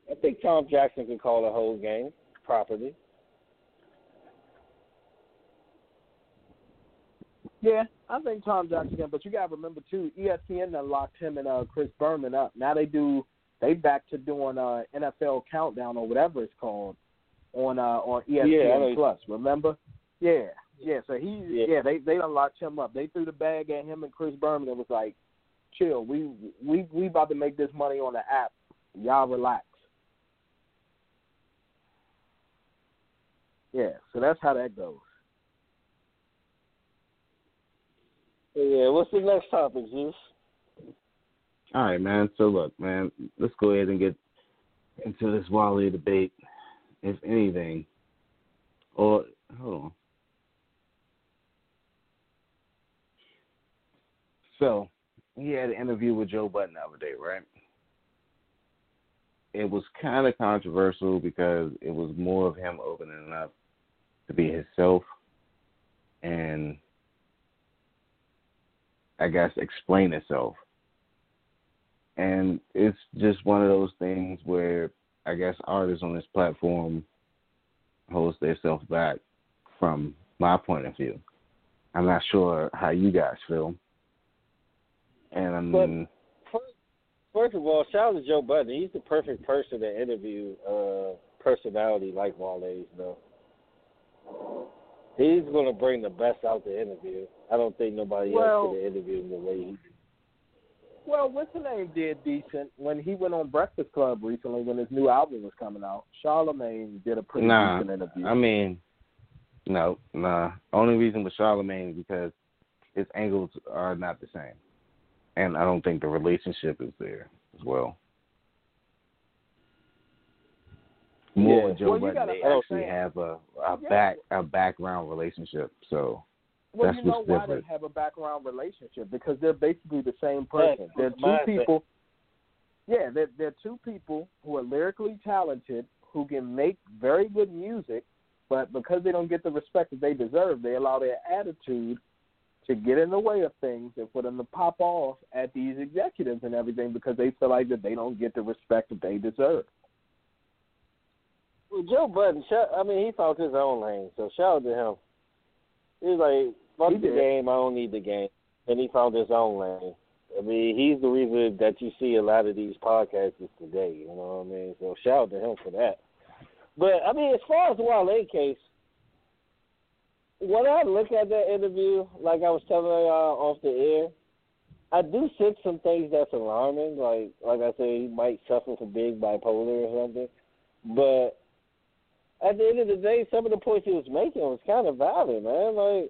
I think Tom Jackson can call the whole game properly. Yeah, I think Tom Jackson can, but you got to remember, too, ESPN done locked him and Chris Berman up. Now they back to doing NFL Countdown or whatever it's called on ESPN Plus, remember? Yeah, yeah, so they done locked him up. They threw the bag at him and Chris Berman and was like, chill, we about to make this money on the app. Y'all relax. Yeah, so that's how that goes. Yeah, what's the next topic, Zeus? All right, man. So, look, man, let's go ahead and get into this Wally debate, if anything. Or, hold on. So, he had an interview with Joe Budden the other day, right? It was kind of controversial because it was more of him opening up to be himself and, I guess, explain itself. And it's just one of those things where I guess artists on this platform holds themselves back from my point of view. I'm not sure how you guys feel. And I mean, but first of all, shout out to Joe Budden. He's the perfect person to interview personality like Wale's, though. He's going to bring the best out the interview. I don't think nobody else could interview him the way he did. Well, what's-his-name did decent when he went on Breakfast Club recently when his new album was coming out. Charlamagne did a pretty decent interview. I mean, no. Only reason with Charlamagne is because his angles are not the same. And I don't think the relationship is there as well. More with Joe Budden, they actually have a background relationship. So well, that's what's different. Why they have a background relationship? Because they're basically the same person. They're two people. Yeah, they're two people who are lyrically talented, who can make very good music, but because they don't get the respect that they deserve, they allow their attitude to get in the way of things and for them to pop off at these executives and everything because they feel like that they don't get the respect that they deserve. Well, Joe Budden, he found his own lane, so shout out to him. He was like, fuck the game, I don't need the game. And he found his own lane. I mean, he's the reason that you see a lot of these podcasts today, you know what I mean? So shout out to him for that. But, I mean, as far as the Wale case, when I look at that interview, like I was telling y'all off the air, I do sense some things that's alarming. Like I say, he might suffer from being bipolar or something. But at the end of the day, some of the points he was making was kind of valid, man.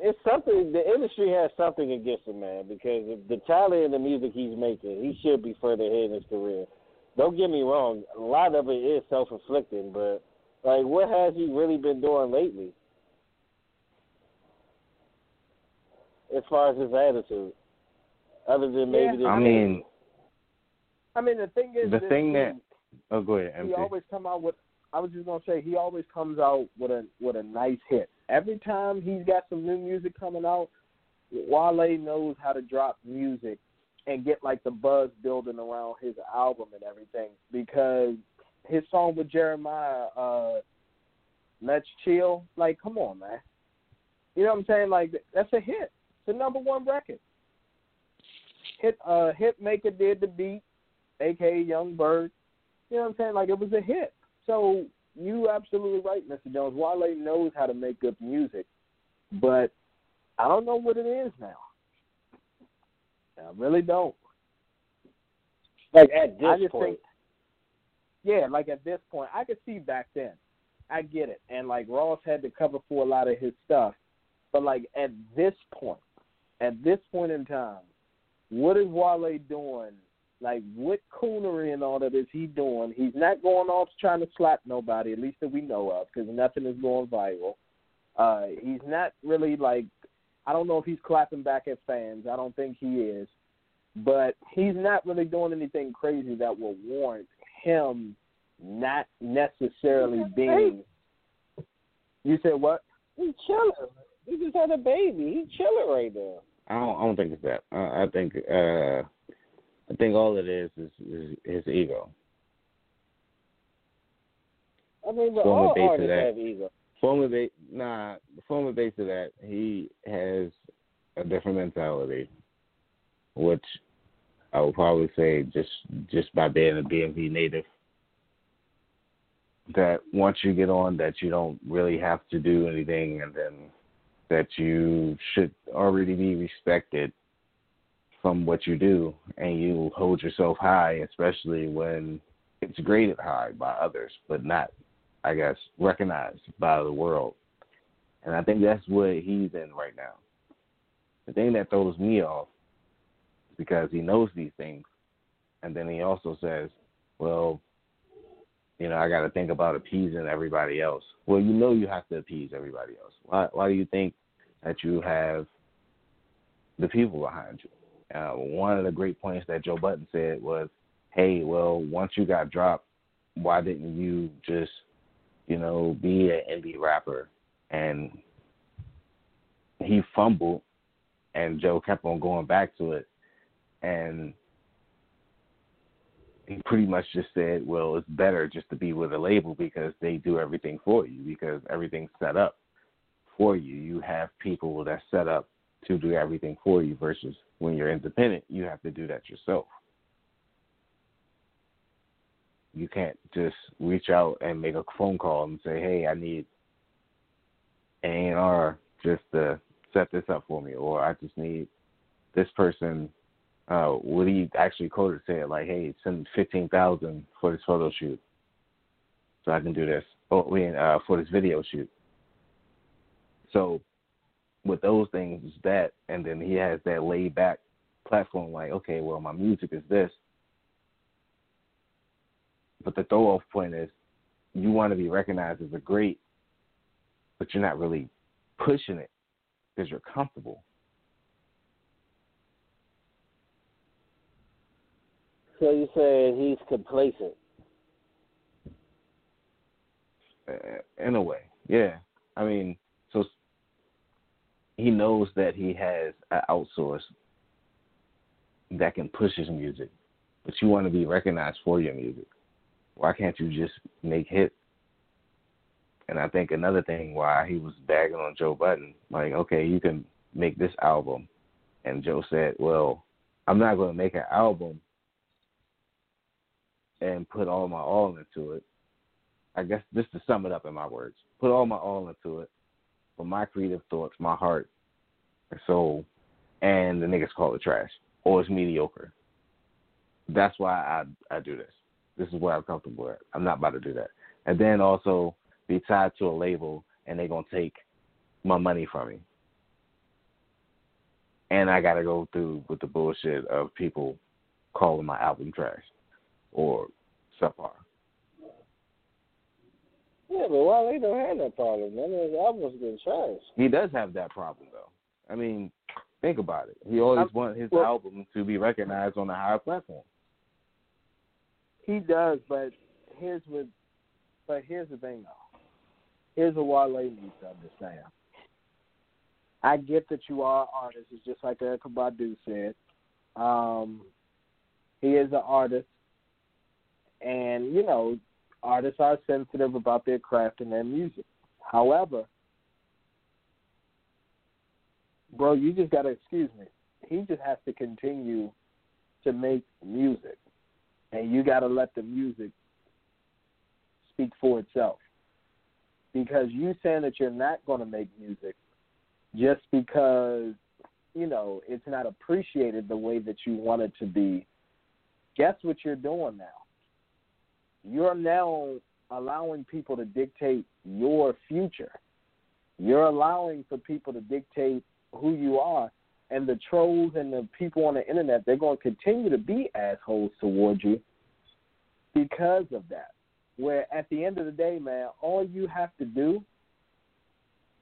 It's something, the industry has something against him, man, because the talent and the music he's making, he should be further ahead in his career. Don't get me wrong, a lot of it is self-inflicting, but, what has he really been doing lately as far as his attitude, other than maybe this game? I mean, the thing is, go ahead, MP. He always come out with. I was just gonna say he always comes out with a nice hit. Every time he's got some new music coming out, Wale knows how to drop music and get the buzz building around his album and everything. Because his song with Jeremiah, "Let's Chill," come on, man. You know what I'm saying? That's a hit. It's a #1 record. Hitmaker did the beat. A.K.A. Young Bird, you know what I'm saying? It was a hit. So you absolutely right, Mr. Jones. Wale knows how to make good music, but I don't know what it is now. I really don't. Like at this point. Yeah, like at this point. I could see back then. I get it. And like Ross had to cover for a lot of his stuff. But like at this point in time, what is Wale doing? Like what coonery and all that is he doing? He's not going off trying to slap nobody, at least that we know of, because nothing is going viral. He's not really like, I don't know if he's clapping back at fans. I don't think he is. But he's not really doing anything crazy that will warrant him not necessarily being. You said what? He's chilling. He just had a baby. He's chilling right now. I don't think it's that. I think all it is his ego. I mean, but all artists have ego. The former base of that, he has a different mentality, which I would probably say just by being a DMV native, that once you get on, that you don't really have to do anything, and then that you should already be respected from what you do, and you hold yourself high, especially when it's graded high by others, but not, I guess, recognized by the world. And I think that's what he's in right now. The thing that throws me off is because he knows these things, and then he also says, well, you know, I got to think about appeasing everybody else. Well, you know you have to appease everybody else. Why do you think that you have the people behind you? One of the great points that Joe Button said was, hey, well, once you got dropped, why didn't you just, you know, be an indie rapper? And he fumbled, and Joe kept on going back to it. And he pretty much just said, well, it's better just to be with a label because they do everything for you, because everything's set up for you. You have people that set up to do everything for you versus when you're independent, you have to do that yourself. You can't just reach out and make a phone call and say, hey, I need A&R just to set this up for me, or I just need this person. What he actually quoted said, like, hey, send $15,000 for this photo shoot so I can do this, for this video shoot. So with those things, it's that, and then he has that laid-back platform, like, okay, well, my music is this. But the throw-off point is you want to be recognized as a great, but you're not really pushing it because you're comfortable. So you're saying he's complacent? In a way, yeah. I mean, so he knows that he has an outsource that can push his music, but you want to be recognized for your music. Why can't you just make hits? And I think another thing why he was bagging on Joe Budden, like, okay, you can make this album. And Joe said, well, I'm not going to make an album and put all my all into it. I guess just to sum it up in my words, put all my all into it for my creative thoughts, my heart, and soul, and the niggas call it trash, or it's mediocre. That's why I do this. This is where I'm comfortable at. I'm not about to do that. And then also be tied to a label, and they're going to take my money from me. And I got to go through with the bullshit of people calling my album trash or subpar. Yeah, but Wale don't have that problem. None of his albums been trash. He does have that problem, though. I mean, think about it. He always wants his album to be recognized on a higher platform. He does, but here's the thing, though. Here's what Wale needs to understand. I get that you are an artist. It's just like Erykah Badu said. He is an artist, and, you know, artists are sensitive about their craft and their music. However, bro, you just got to excuse me. He just has to continue to make music. And you got to let the music speak for itself. Because you saying that you're not going to make music just because, you know, it's not appreciated the way that you want it to be guess what you're doing now? You're now allowing people to dictate your future. You're allowing for people to dictate who you are. And the trolls and the people on the internet, they're going to continue to be assholes towards you because of that. Where at the end of the day, man, all you have to do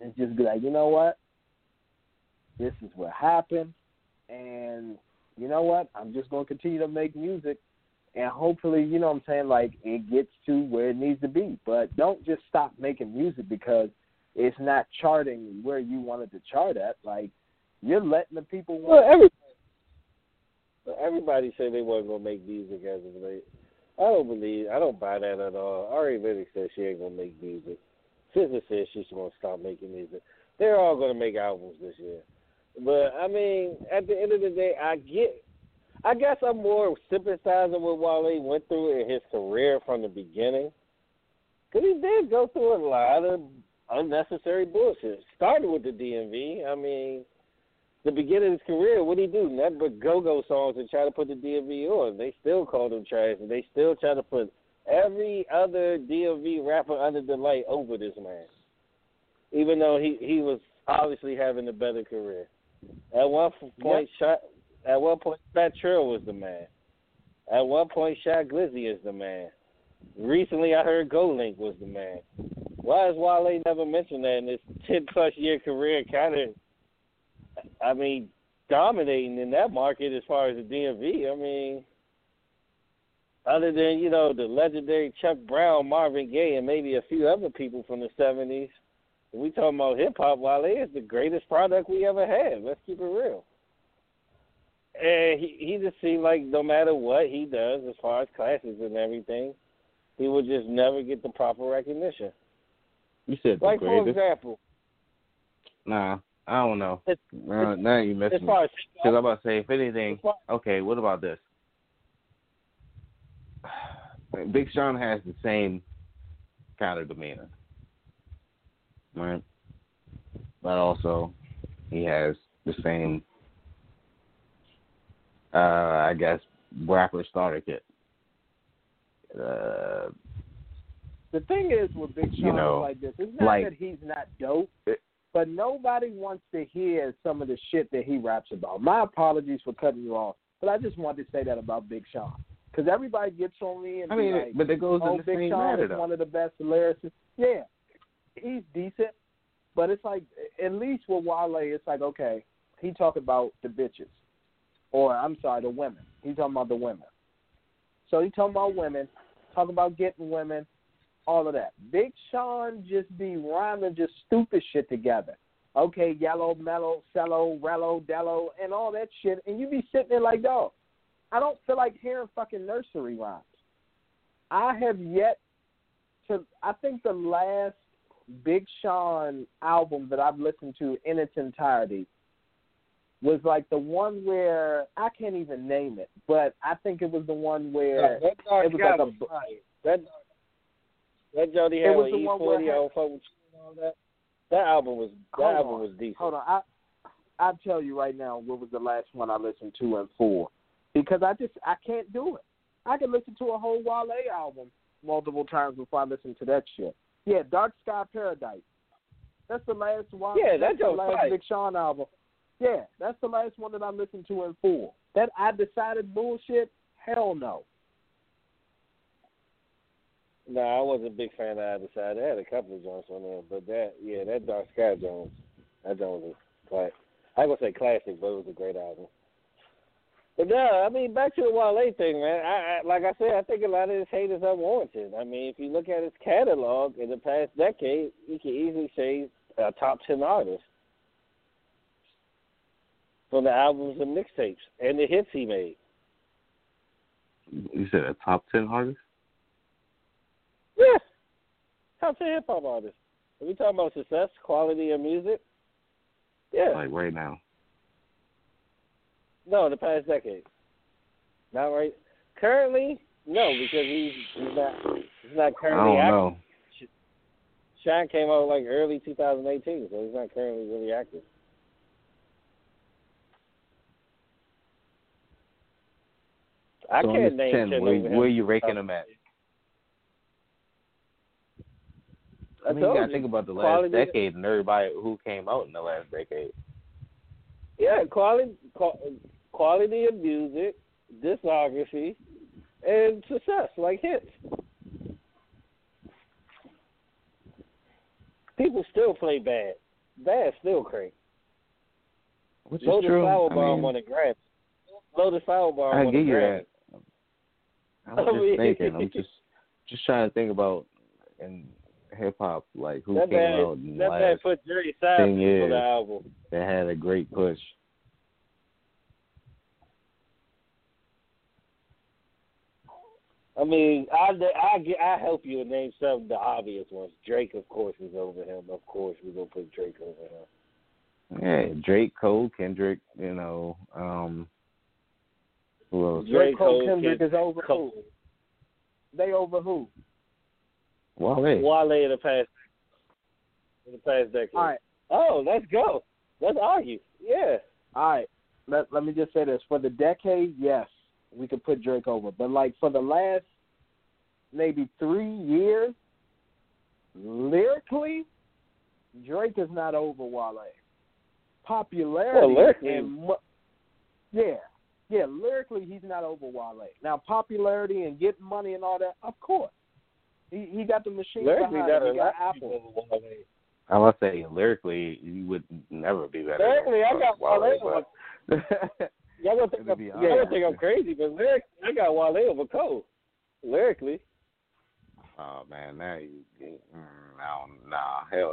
is just be like, you know what? This is what happened. And you know what? I'm just going to continue to make music. And hopefully, you know what I'm saying, like it gets to where it needs to be. But don't just stop making music because it's not charting where you wanted to chart at. Like, you're letting the people... Everybody said they weren't going to make music as of late. I don't buy that at all. Ari Riddick said she ain't going to make music. SZA said she's going to stop making music. They're all going to make albums this year. But, I mean, at the end of the day, I guess I'm more sympathizing with what he went through in his career from the beginning. Because he did go through a lot of unnecessary bullshit. Started with the DMV. I mean, the beginning of his career, what did he do? Nothing but go-go songs and try to put the DMV on. They still called him trash, and they still try to put every other DMV rapper under the light over this man, even though he was obviously having a better career. At one point, at one point, Fat Trill was the man. At one point, Shaq Glizzy is the man. Recently, I heard Golink was the man. Why is Wale never mentioned that in his 10-plus-year career? Kind of, I mean, dominating in that market as far as the DMV. I mean, other than, you know, the legendary Chuck Brown, Marvin Gaye, and maybe a few other people from the 70s, when we talking about hip-hop, Wale is the greatest product we ever had. Let's keep it real. And he just seemed like no matter what he does as far as classes and everything, he would just never get the proper recognition. You said like, for example. Nah, I don't know. Now you missed me. Because I'm about to say, if anything, okay, what about this? Big Sean has the same kind of demeanor, right? But also, he has the same... I guess rapper starter kit. The thing is with Big Sean, you know, like this, it's not like, that he's not dope, but nobody wants to hear some of the shit that he raps about. My apologies for cutting you off, but I just wanted to say that about Big Sean because everybody gets on me and but it goes in the Big Sean is one of the best lyricists. Yeah, he's decent, but it's like at least with Wale, it's like okay, he talked about the bitches. Or, I'm sorry, the women. He's talking about the women. So he's talking about women, talking about getting women, all of that. Big Sean just be rhyming just stupid shit together. Okay, yellow, mellow, cello, rello, dello, and all that shit. And you be sitting there like, dog, I don't feel like hearing fucking nursery rhymes. I have yet to, I think the last Big Sean album that I've listened to in its entirety was like the one where I can't even name it, but I think it was the one where it was like a that Jody had with E40 on fuck with you and all that. That album was decent. Hold on, I'll tell you right now what was the last one I listened to in full because I can't do it. I can listen to a whole Wale album multiple times before I listen to that shit. Yeah, Dark Sky Paradise. That's the last Wale. Yeah, that's the last Big Sean album. Yeah, that's the last one that I listened to in full. That I decided bullshit? Hell no. No, I wasn't a big fan of I Decided. I had a couple of joints on there, but that Dark Sky Jones, that Jones was classic. I was going to say classic, but it was a great album. But no, I mean, back to the Wale thing, man. Like I said, I think a lot of his hate is unwarranted. I mean, if you look at his catalog in the past decade, you can easily say a top 10 artist. From the albums and mixtapes and the hits he made. You said a top 10 artist? Yeah. Top 10 hip hop artist. Are we talking about success, quality of music? Yeah. Like right now? No, the past decade. Not right. Currently? No, because he's not currently active. Shine came out like early 2018, so he's not currently really active. I so can't name 10. Where are you raking them at? I mean, you gotta think about the last decade and everybody who came out in the last decade. Yeah, quality of music, discography, and success, like hits. People still play bad. Bad's still crazy. Which is true. Loaded Firebomb on the Grammy. Loaded Firebomb on the Grammy. I'm just trying to think about and hip hop, like who that came bad, out in that last bad put Jerry Seinfeld on the album. That had a great push. I mean, I help you and name some of the obvious ones. Drake, of course, was over him. Of course, we're gonna put Drake over him. Yeah, Drake, Cole, Kendrick. You know, who else? Drake, Cole, Kendrick is over who? They over who? Wale in the past decade. All right. Oh, let's go. Let's argue. Yeah. All right. Let me just say this: for the decade, yes, we could put Drake over, but like for the last maybe 3 years, lyrically, Drake is not over Wale. Popularity, well, lyrically. Lyrically, he's not over Wale. Now, popularity and getting money and all that, of course. He got the machine lyrically behind him. He got Apple. I must say, lyrically, you would never be better. Lyrically, I got Wale over. Y'all gonna think I'm crazy, but lyrically, I got Wale over Cole. Lyrically. Oh man, now you hell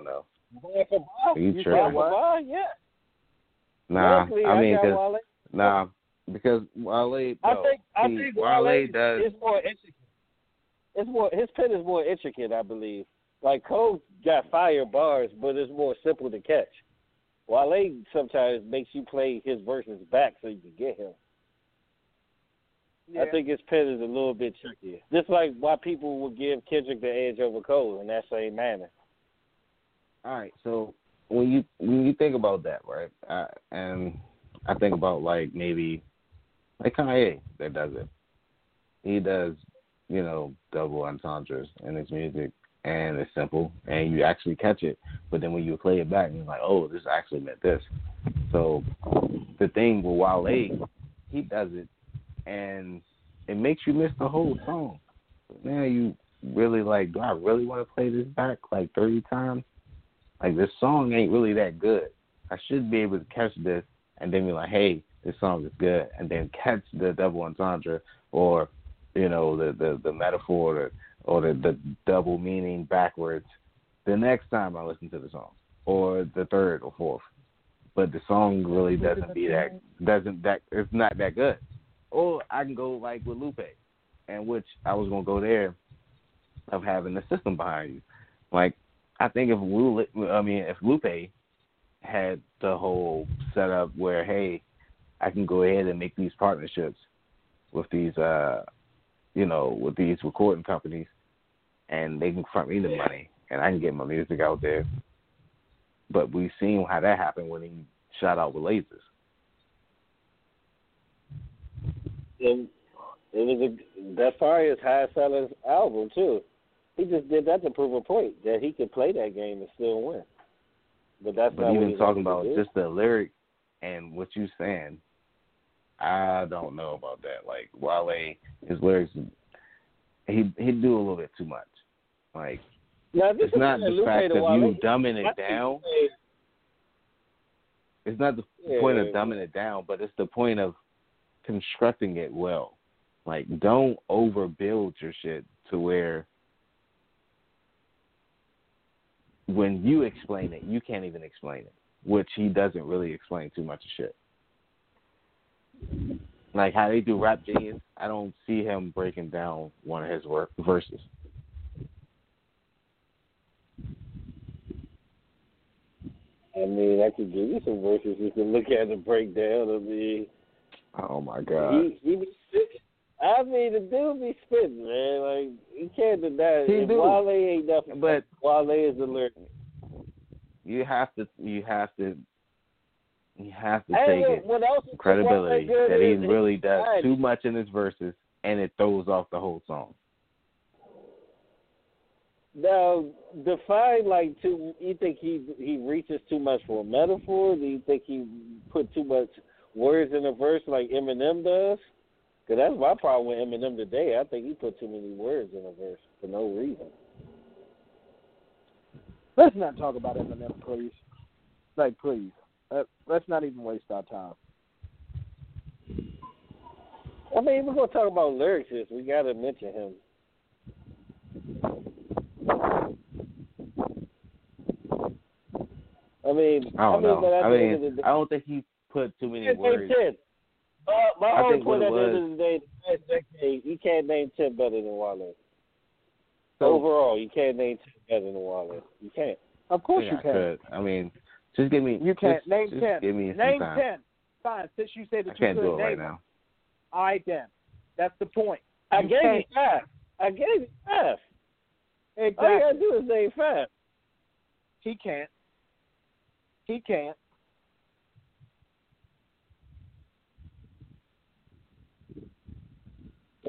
no. You trying? Yeah. Nah, lyrically, I mean, because Wale. I think Wale does. It's more intricate. His pen is more intricate, I believe. Like Cole got fire bars, but it's more simple to catch. Wale sometimes makes you play his verses back so you can get him. Yeah. I think his pen is a little bit trickier. Just like why people would give Kendrick the edge over Cole in that same manner. All right, so when you think about that, right? And I think about maybe Kanye that does it. He does, you know, double entendres in his music, and it's simple, and you actually catch it. But then when you play it back, you're like, oh, this actually meant this. So the thing with Wale, he does it, and it makes you miss the whole song. But now you really like, do I really want to play this back 30 times? This song ain't really that good. I should be able to catch this and then be like, hey, this song is good, and then catch the double entendre or the metaphor or the double meaning backwards the next time I listen to the song, or the third or fourth. But the song really it's not that good. Or I can go with Lupe, and which I was going to go there of having the system behind you. I think if Lupe had the whole setup where, hey, I can go ahead and make these partnerships with these, with these recording companies, and they can front me the money, and I can get my music out there. But we've seen how that happened when he shot out with lasers. And that's probably his highest-selling album too. He just did that to prove a point that he could play that game and still win. But that's not even talking about just the lyric and what you're saying. I don't know about that. Wale, his lyrics, he'd do a little bit too much. It's not the fact that you dumbing it down. It's not the point of dumbing it down, but it's the point of constructing it well. Don't overbuild your shit to where when you explain it, you can't even explain it, which he doesn't really explain too much of shit. How they do Rap Genius, I don't see him breaking down one of his verses. I could give you some verses you can look at and break down. Oh my God, he be spitting. The dude be spitting, man. You can't deny it. Wale ain't nothing, but Wale is the lyric. You have to take it credibility that he really does too much in his verses and it throws off the whole song. Now, define, like, too, you think he reaches too much for a metaphor? Do you think he put too much words in a verse like Eminem does? Because that's my problem with Eminem today. I think he put too many words in a verse for no reason. Let's not talk about Eminem, please. Like, please. Let's not even waste our time. I mean, we're going to talk about lyricists. We got to mention him. I don't think he put too many words. My whole point at the end of the day, the past decade, you can't name 10 better than Wale. So, overall, you can't name 10 better than Wale. You can't. Of course you can. I mean, just give me. You can't name 10. Give me name 10. Fine. Since you said that you can't do it right now. All right, then. That's the point. I gave you five. Exactly. All you gotta do is name 5. He can't. And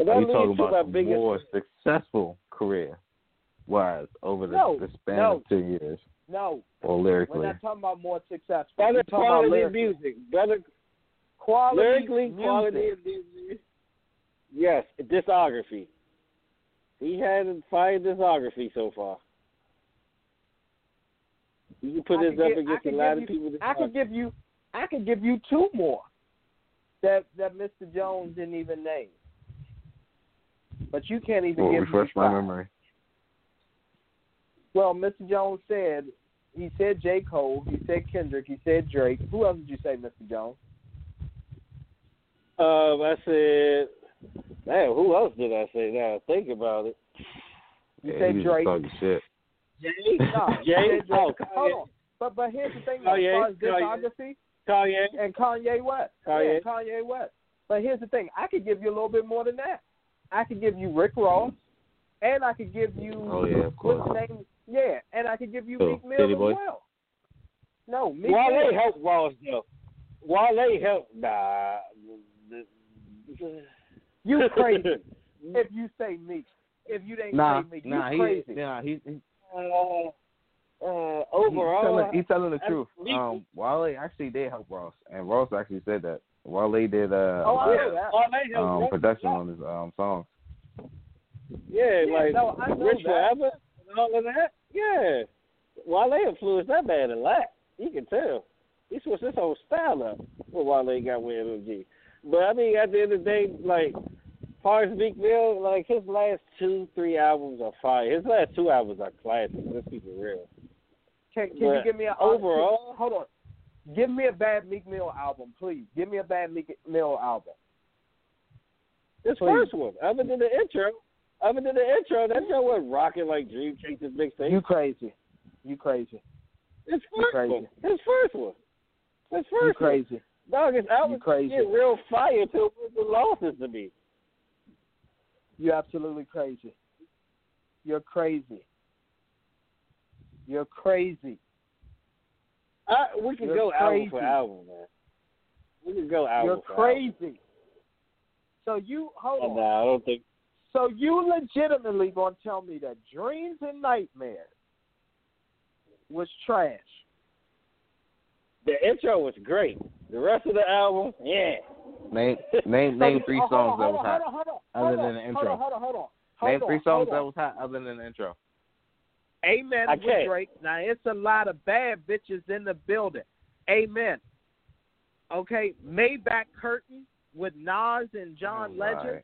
that leads to my biggest more successful career-wise over the span of 2 years. No. Or lyrically. We're not talking about more successful. Better quality of music. Better quality lyrically, music. Quality of music. Yes, discography. He had a fine discography so far. You can put this up against a lot of people. I could give you 2 more that Mr. Jones didn't even name. But you can't even give me 5. Refresh my memory. Well, Mr. Jones said, he said J. Cole, he said Kendrick, he said Drake. Who else did you say, Mr. Jones? I said, man, who else did I say? Now think about it. You said Drake. Talking shit. Jay. Hold on. But here's the thing, as far as discography. Kanye. And Kanye West. Kanye. Yeah, Kanye West. But here's the thing. I could give you a little bit more than that. I could give you Rick Ross, and I could give you and I could give you Meek Mill as well. No, Meek Mill. Wale helped Ross though. Wale helped. Nah, you crazy if you say Meek. If you didn't say Meek, you crazy. Overall, he's telling the truth. Wale actually did help Ross, and Ross actually said that. Wale did production on his songs. Rich Forever and all of that. Yeah. Wale influenced that man a lot. You can tell. He switched his whole style up when Wale got with MMG. But, I mean, at the end of the day, like, Parks Meek Mill, like, his last 2-3 albums are fire. His last 2 albums are classic. Let's keep it real. Can you give me an overall? Hold on. Give me a bad Meek Mill album, please. Give me a bad Meek Mill album. This first one, other than the intro, that show was rocking like Dream Chasers mixtape. You crazy. His first one. You crazy. Dog, his album didn't get real fire until the losses to me. You're absolutely crazy. You're crazy. We can go album for album, man. You're crazy. So you hold on. No, I don't think. So you legitimately gonna tell me that Dreams and Nightmares was trash? The intro was great. The rest of the album, yeah. Name 3 songs that was hot other than the intro. Name 3 songs that was hot other than the intro. Amen with Drake. Now, it's a lot of bad bitches in the building. Amen. Okay, Maybach Curtain with Nas and John Legend.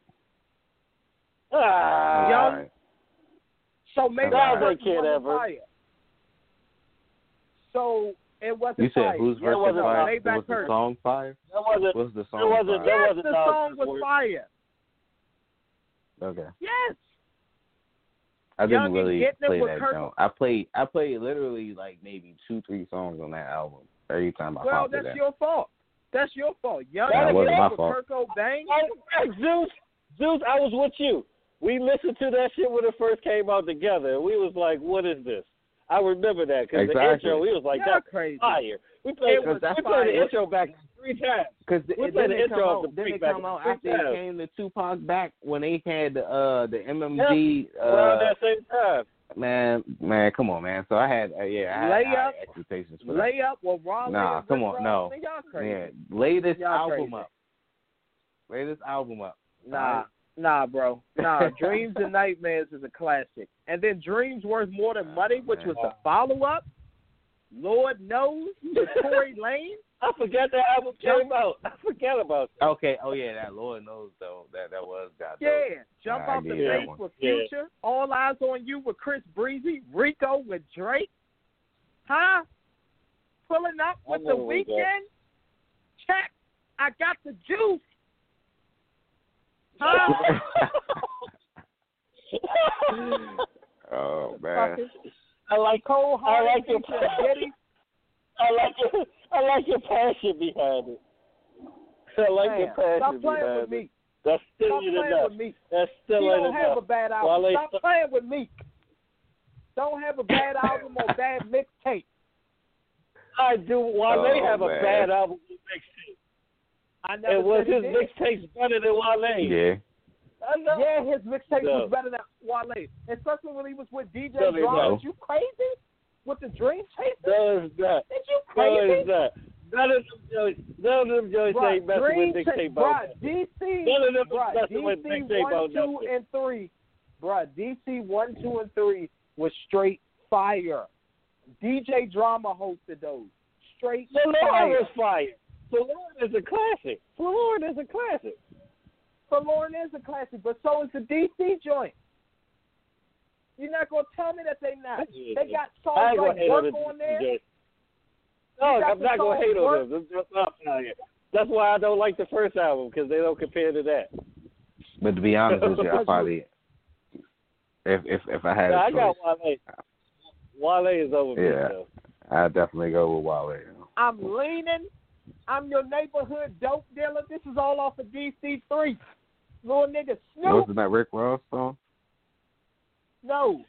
Young. So Maybach Curtain wasn't fire. So it wasn't fire. You said whose verse was fire? Was the song fire? Was the song fire? Yes, the song was fire. Okay. Yes. I didn't really play that song. I played literally like maybe 2-3 songs on that album every time I popped it out. Well, that's your fault. Young that wasn't my fault. Kirk O'Bang. Zeus, I was with you. We listened to that shit when it first came out together. We was like, what is this? I remember that because the intro, we was like, that's crazy. Fire. We played the intro back in three times. Because then they come out after it came to Tupac back when they had the MMG. Yeah, around that same time. Man, come on, man. So I had, I had expectations for that. Lay Up or Raw? Nah, come on, no. Man, y'all crazy. Man, lay this album up. Lay this album up. Nah, bro. Nah, Dreams and Nightmares is a classic. And then Dreams Worth More Than Money, which was the follow-up. Lord Knows, Tory Lane. I forgot that album came out. I forgot about that. Okay, oh yeah, that Lord Knows though. That was God. Yeah, Jump Off the Face with Future. Yeah. All Eyes on You with Chris Breezy. Rico with Drake. Huh? Pulling Up with The Weeknd. Check. I Got the Juice. Huh? Oh man. I like cold heart. I like your passion behind it. I like your passion. Stop playing behind with me. That's still Stop playing enough. With me. That's still you don't enough. Have a bad album. Well, stop playing with me. Don't have a bad album or bad mixtape. I do. Wale have a bad album or mixtape. I never and was his mixtapes better than Wale? Yeah. I know. Yeah, his mixtape was better than Wale. Especially when he was with DJ Drama. You crazy? With the Dream Chaser? No, it's not. Did you crazy? No, it's not. None of them Joey say messing with mixtape about that. None of them messing with mixtape about that. DC 1, 2, and 3 was straight fire. DJ Drama hosted those. Straight fire. Forlorn is fire. Forlorn is a classic, but so is the DC joint. You're not going to tell me that they not. They got songs like Work on there. No, I'm not going to hate on them. That's why I don't like the first album, because they don't compare to that. But to be honest with you, I probably, if I had a choice. I got Wale. Wale is over me, though. I definitely go with Wale. I'm leaning. I'm your neighborhood dope dealer. This is all off of DC3. Little nigga Snoop. Wasn't that Rick Ross song? No,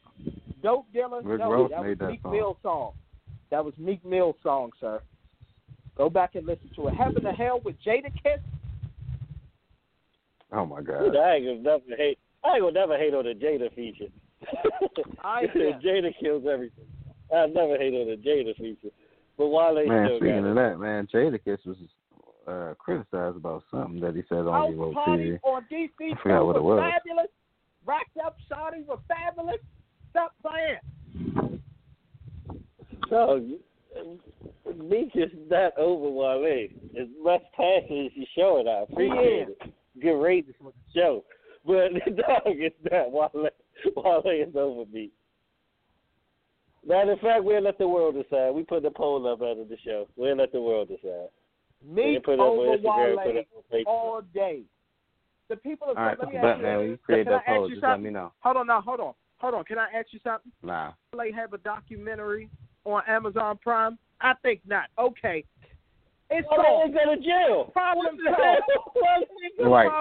Dope Dealer. No, that was Meek Mill's song. That was Meek Mill's song, sir. Go back and listen to it. Heaven to Hell with Jada Kiss. Oh my God! Dude, I ain't gonna never hate. I ain't gonna never hate on the Jada feature. Jada kills everything. I never hate on the Jada feature. But Wale still speaking of that, man, Jada Kiss was criticized about something that he said on the TV. I forgot what it was. Fabulous. Rocked Up Shawty were fabulous. Stop playing. So, Meek is not over Wale. As much passion as you show it, I appreciate it. Good ratings for the show. But, dog, it's not Wale. Wale is over Meek. Matter of fact, we'll let the world decide. We put the poll up out of the show. We'll let the world decide. Meek over Wale all day. The people of right, let me ask you something. Hold on. Can I ask you something? Nah. Do they have a documentary on Amazon Prime? I think not. Okay. It's all they go to jail. Problem solved. Right.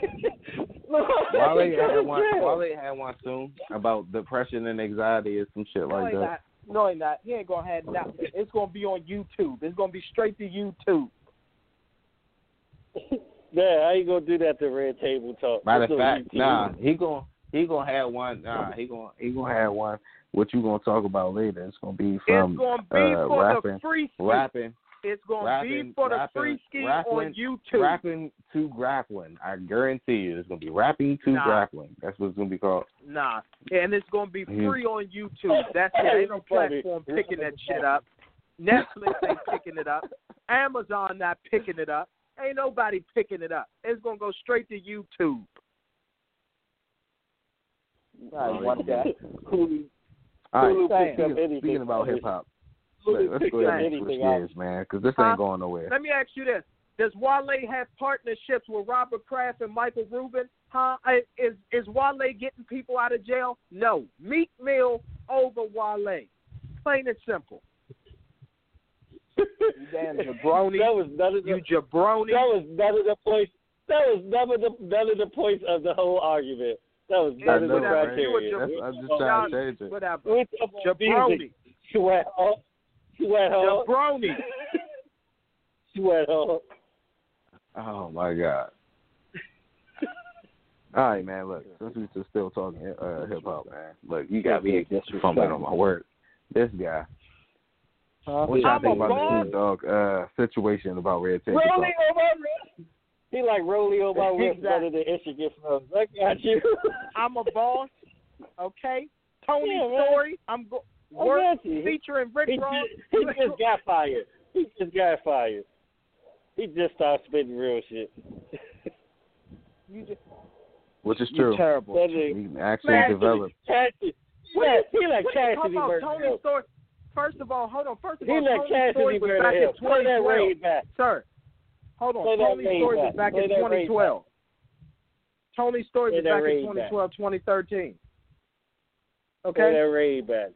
Exactly. Wale had one soon about depression and anxiety or some shit like that. No, he's not. He ain't gonna have nothing. It's gonna be on YouTube. It's gonna be straight to YouTube. Yeah, I ain't gonna do that to Red Table Talk. Matter of fact, he gonna have one. He gonna have one. What you gonna talk about later? It's gonna be from. It's gonna be for rapping, the free ski. It's gonna be for the free ski on YouTube. Rapping to grappling. I guarantee you, it's gonna be rapping to grappling. That's what it's gonna be called. Nah, and it's gonna be free on YouTube. That's it. Ain't no platform picking that shit up. Netflix ain't picking it up. Amazon not picking it up. Ain't nobody picking it up. It's going to go straight to YouTube. I want that. All right, speaking about hip-hop, let's go ahead and switch gears, man, because this ain't going nowhere. Let me ask you this. Does Wale have partnerships with Robert Kraft and Michael Rubin? Huh? Is Wale getting people out of jail? No. Meek Mill over Wale. Plain and simple. You damn jabroni. That was none of the points of the whole argument. That was none of the criteria. I'm just trying to change it. Jabroni. Jabroni. sweat on. Oh, my God. All right, man, look, since we're just still talking hip-hop, man, look, you got me fumbling on my word. This guy. What y'all think about the dog situation about red tape? Rolling over red. He like rolling over my ribs better than Intricate Flows. I got you. I'm a boss, okay? Tony Story. I'm featuring Rick Ross. He just got fired. He just started spitting real shit. Which is true. Terrible. He actually developed. Chastity. He like Chastity Tony Story. First of all, hold on. First of all, Tony Story was back in 2012. Sir, hold on. Tony Story was back in 2012. Tony Story was back in 2012, 2013. Okay? Play that raid back.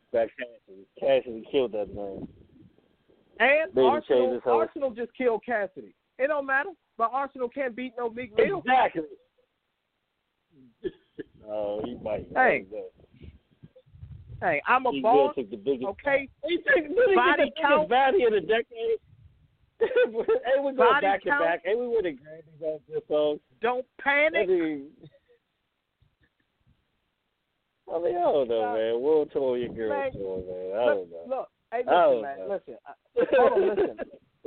Cassidy killed that man. And Arsenal just killed Cassidy. It don't matter, but Arsenal can't beat no Meek Mill. Exactly. Oh, he might. Hey, I'm a boss, okay? He body count. Body in a decade. Hey, we go back count. To back. Hey, we would have grabbed these guys this song. Don't panic. I mean, I don't know, man. World tour your girl, man. I don't know. Look, hey, listen, man. Know. Listen.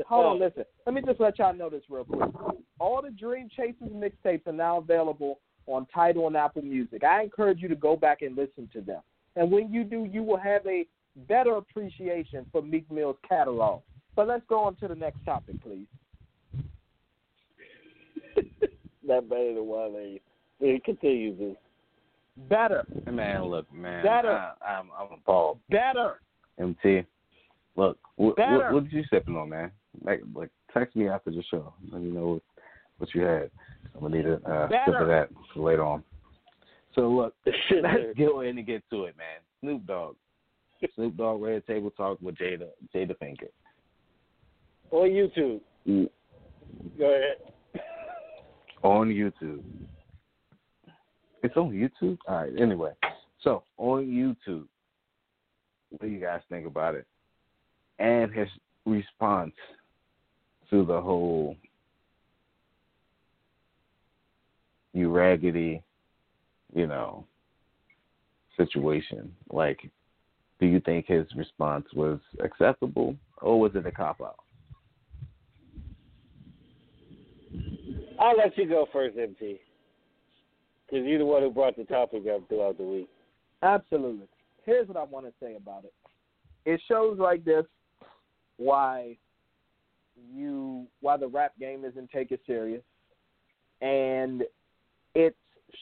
Hold on, listen. Let me just let y'all know this real quick. All the Dream Chasers mixtapes are now available on Tidal and Apple Music. I encourage you to go back and listen to them. And when you do, you will have a better appreciation for Meek Mill's catalog. But let's go on to the next topic, please. Not better than Wale. It continues this. Better. Man, look, man. Better. I'm appalled. Better. MT. Look, what did you sipping on, man? Like, text me after the show. Let me know what you had. I'm going to need a sip of that for later on. So, look, let's go in and get to it, man. Snoop Dogg Red Table Talk with Jada Pinkett. On YouTube. Go ahead. On YouTube. It's on YouTube? All right, anyway. So, on YouTube, what do you guys think about it? And his response to the whole you raggedy, you know, situation. Like, do you think his response was acceptable or was it a cop-out? I'll let you go first, MT. Because you're the one who brought the topic up throughout the week. Absolutely. Here's what I want to say about it. It shows like this why the rap game isn't taken serious. And it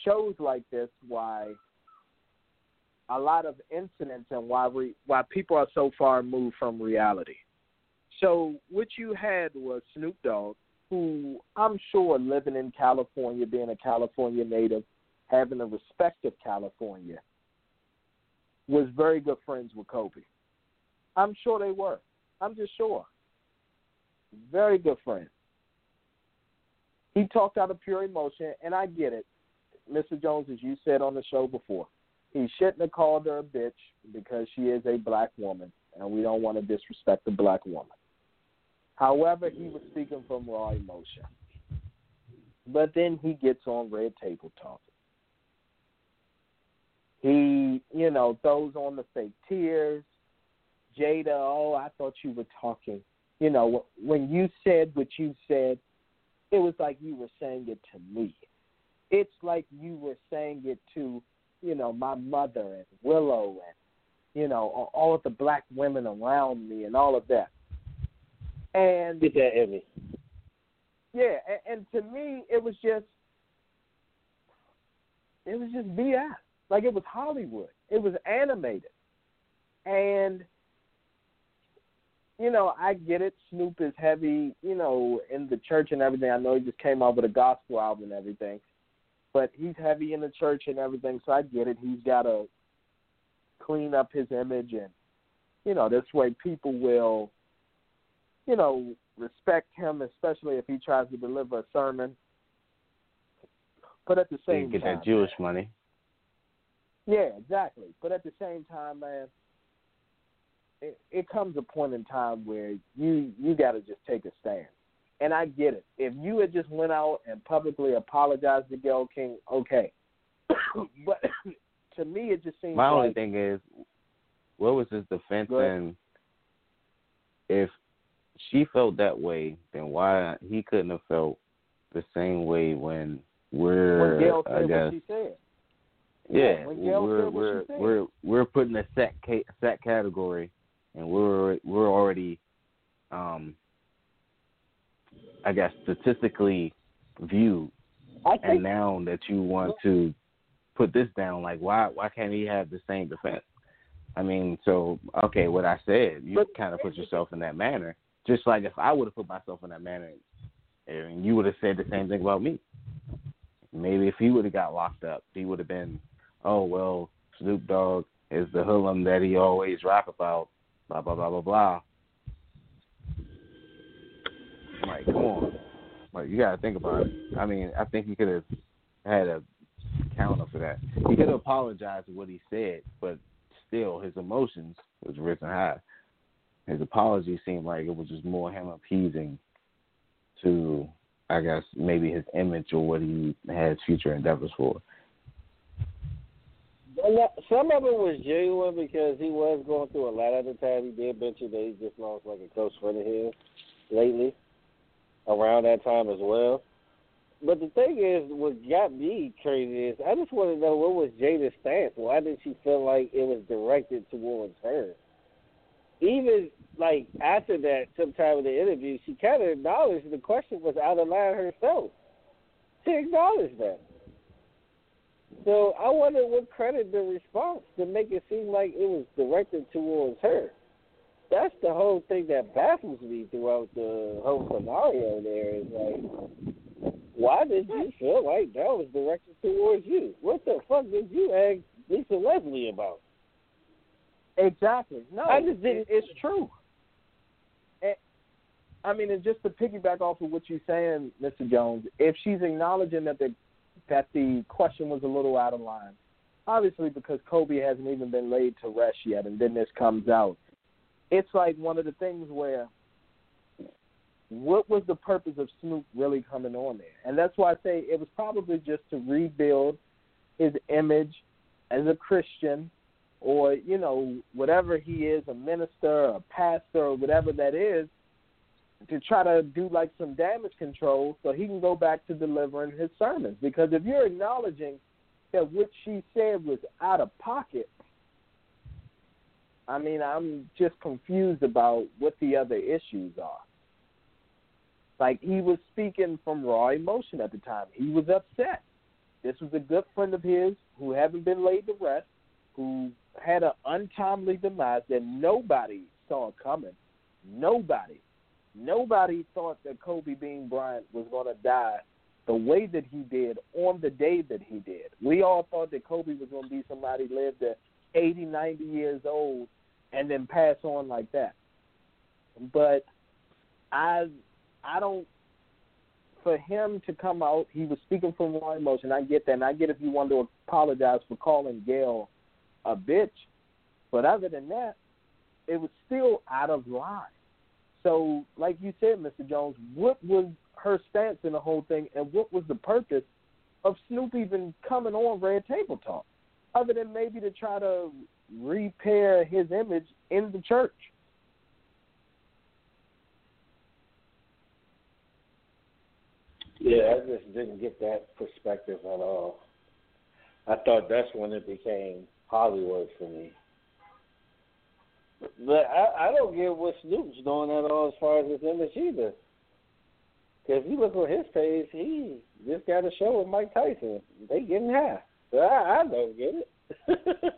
shows like this why a lot of incidents and why people are so far removed from reality. So what you had was Snoop Dogg, who I'm sure living in California, being a California native, having the respect of California, was very good friends with Kobe. I'm sure they were. I'm just sure. Very good friends. He talked out of pure emotion, and I get it. Mr. Jones, as you said on the show before, he shouldn't have called her a bitch because she is a black woman, and we don't want to disrespect the black woman. However, he was speaking from raw emotion. But then he gets on Red Table Talk. He, you know, throws on the fake tears. Jada, I thought you were talking. You know, when you said what you said, it was like you were saying it to me. It's like you were saying it to, you know, my mother and Willow and, you know, all of the black women around me and all of that. And get that Emmy. Yeah, and to me, it was just BS. Like, it was Hollywood. It was animated. And, you know, I get it. Snoop is heavy, you know, in the church and everything. I know he just came out with a gospel album and everything. But he's heavy in the church and everything, so I get it. He's got to clean up his image, and, you know, this way people will, you know, respect him, especially if he tries to deliver a sermon. But at the same time, you get that Jewish money. Yeah, exactly. But at the same time, man, it comes a point in time where you got to just take a stand. And I get it. If you had just went out and publicly apologized to Gayle King, okay. But to me, it just seems only thing is, what was his defense? And if she felt that way, then why he couldn't have felt the same way when we're, Gayle said what she said. Yeah, we're put in a set category, and we're already, statistically viewed. And now that you want to put this down, like why can't he have the same defense? I mean, so okay, what I said, you kind of put yourself in that manner. Just like if I would have put myself in that manner, and you would have said the same thing about me. Maybe if he would have got locked up, he would have been, oh, well, Snoop Dogg is the hoodlum that he always rap about, blah, blah, blah, blah, blah. I'm like, come on. Like, you got to think about it. I mean, I think he could have had a counter for that. He could have apologized for what he said, but still his emotions was risen high. His apology seemed like it was just more him appeasing to, I guess, maybe his image or what he has future endeavors for. Some of it was genuine because he was going through a lot at the time. He did mention that he just lost like a close friend of his lately, around that time as well. But the thing is, what got me crazy is I just want to know what was Jada's stance. Why did she feel like it was directed towards her? Even, like, after that, sometime in the interview, she kind of acknowledged the question was out of line herself. She acknowledged that. So I wonder what credit the response to make it seem like it was directed towards her. That's the whole thing that baffles me throughout the whole scenario there is, like, why did you feel like that was directed towards you? What the fuck did you ask Lisa Leslie about? Exactly. No, I just didn't. It's true. And, I mean, and just to piggyback off of what you're saying, Mr. Jones, if she's acknowledging that the question was a little out of line, obviously because Kobe hasn't even been laid to rest yet, and then this comes out, it's like one of the things where what was the purpose of Snoop really coming on there? And that's why I say it was probably just to rebuild his image as a Christian, or, you know, whatever he is, a minister, a pastor, or whatever that is, to try to do, like, some damage control so he can go back to delivering his sermons. Because if you're acknowledging that what she said was out of pocket, I mean, I'm just confused about what the other issues are. Like, he was speaking from raw emotion at the time. He was upset. This was a good friend of his who hadn't been laid to rest, who had an untimely demise that nobody saw coming. Nobody thought that Kobe Bean Bryant was going to die the way that he did on the day that he did. We all thought that Kobe was going to be somebody who lived at 80, 90 years old and then pass on like that. But I don't, for him to come out, he was speaking from raw emotion. I get that, and I get if you want to apologize for calling Gayle a bitch, but other than that, it was still out of line. So, like you said, Mr. Jones, what was her stance in the whole thing, and what was the purpose of Snoop even coming on Red Table Talk, other than maybe to try to repair his image in the church? Yeah, I just didn't get that perspective at all. I thought that's when it became Hollywood for me. But I don't get what Snoop's doing at all as far as his image either. Because if you look on his page, he just got a show with Mike Tyson. They getting high. So I don't get it.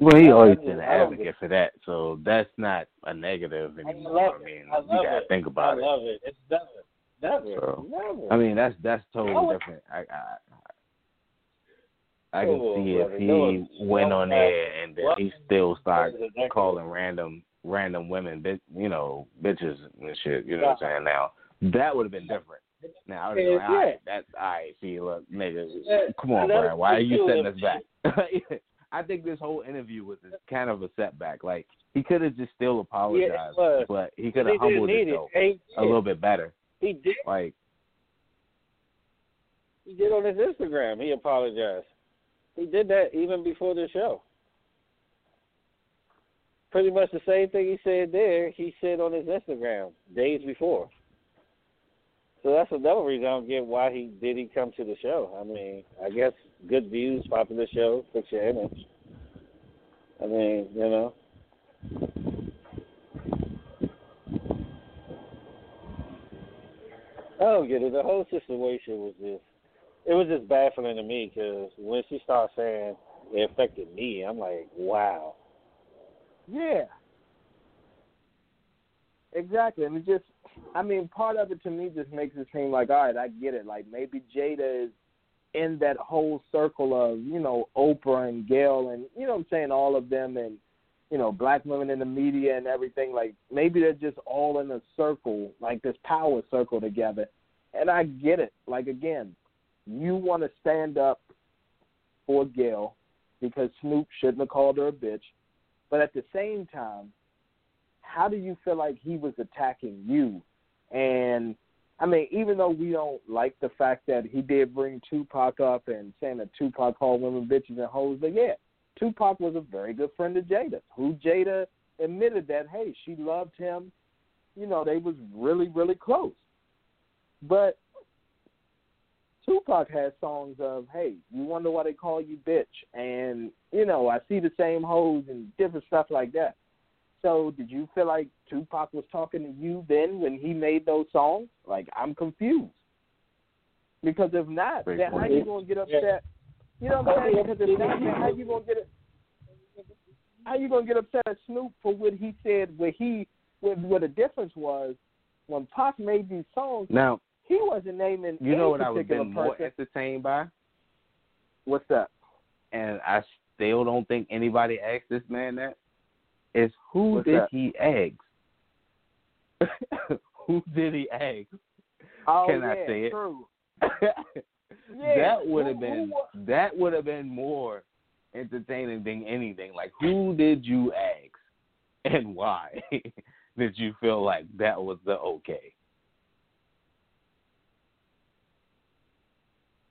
Well, he always been an advocate for that, so that's not a negative anymore. I mean, you got to think about it. I love it. It's never. So, never. I mean, that's totally different. I can see if he went on there and then he still started calling random women, you know, bitches and shit. You know what I'm saying? Now, that would have been different. Now, I would have been like, all right, see, look, nigga, come on, bro. Why are you setting us back? I think this whole interview was kind of a setback. Like, he could have just still apologized, but he could have humbled himself a little bit better. He did. Like, he did on his Instagram. He apologized. He did that even before the show. Pretty much the same thing he said there, he said on his Instagram days before. So that's another reason I don't get why he come to the show. I mean, I guess good views, popular show, fix your image. I mean, you know. I don't get it. The whole situation was just, it was just baffling to me because when she started saying it affected me, I'm like, wow. Yeah. Exactly. And it just, I mean, part of it to me just makes it seem like, all right, I get it. Like, maybe Jada is in that whole circle of, you know, Oprah and Gail and, you know what I'm saying, all of them and, you know, black women in the media and everything. Like, maybe they're just all in a circle, like this power circle together. And I get it. Like, again, you want to stand up for Gail because Snoop shouldn't have called her a bitch. But at the same time, how do you feel like he was attacking you? And, I mean, even though we don't like the fact that he did bring Tupac up and saying that Tupac called women bitches and hoes, but yeah, Tupac was a very good friend of Jada, who Jada admitted that, hey, she loved him. You know, they was really, really close. But Tupac has songs of, hey, you wonder why they call you bitch, and, you know, I see the same hoes and different stuff like that. So did you feel like Tupac was talking to you then when he made those songs? Like, I'm confused. Because if not, then how you going to get upset? You know what I'm saying? Because if not, then how you going to get upset at Snoop for what he said, what the difference was when Pac made these songs? Now, he wasn't naming any particular person. You know what I would have been more entertained by? What's up? And I still don't think anybody asked this man that. Is who did he ask? Oh, can I say it? True. That would have been more entertaining than anything. Like, who did you ask, and why did you feel like that was the okay?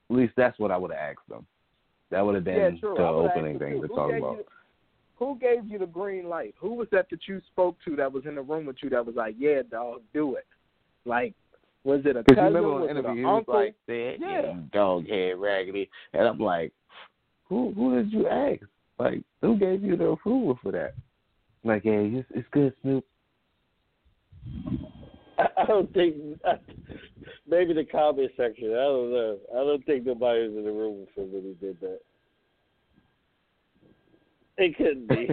At least that's what I would have asked them. That would have been the opening thing to talk about. Who gave you the green light? Who was that you spoke to that was in the room with you that was like, yeah, dog, do it? Like, was it a cousin? Because you remember in the interview, he was like, dog head raggedy. And I'm like, who did you ask? Like, who gave you the approval for that? Like, yeah, it's good, Snoop. I don't think, maybe the comment section, I don't know. I don't think nobody was in the room with somebody who did that. It couldn't be.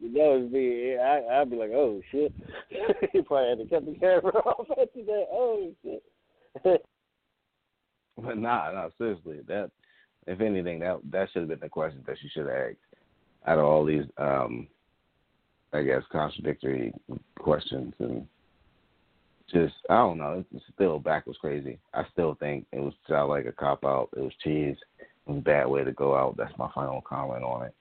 You know, it'd be, I'd be like, oh, shit. He probably had to cut the camera off after that. Oh, shit. But nah, seriously. That, if anything, that should have been the question that she should have asked out of all these, I guess, contradictory questions and just, I don't know, it's still backwards crazy. I still think it was like a cop-out. It was cheese. It was a bad way to go out. That's my final comment on it.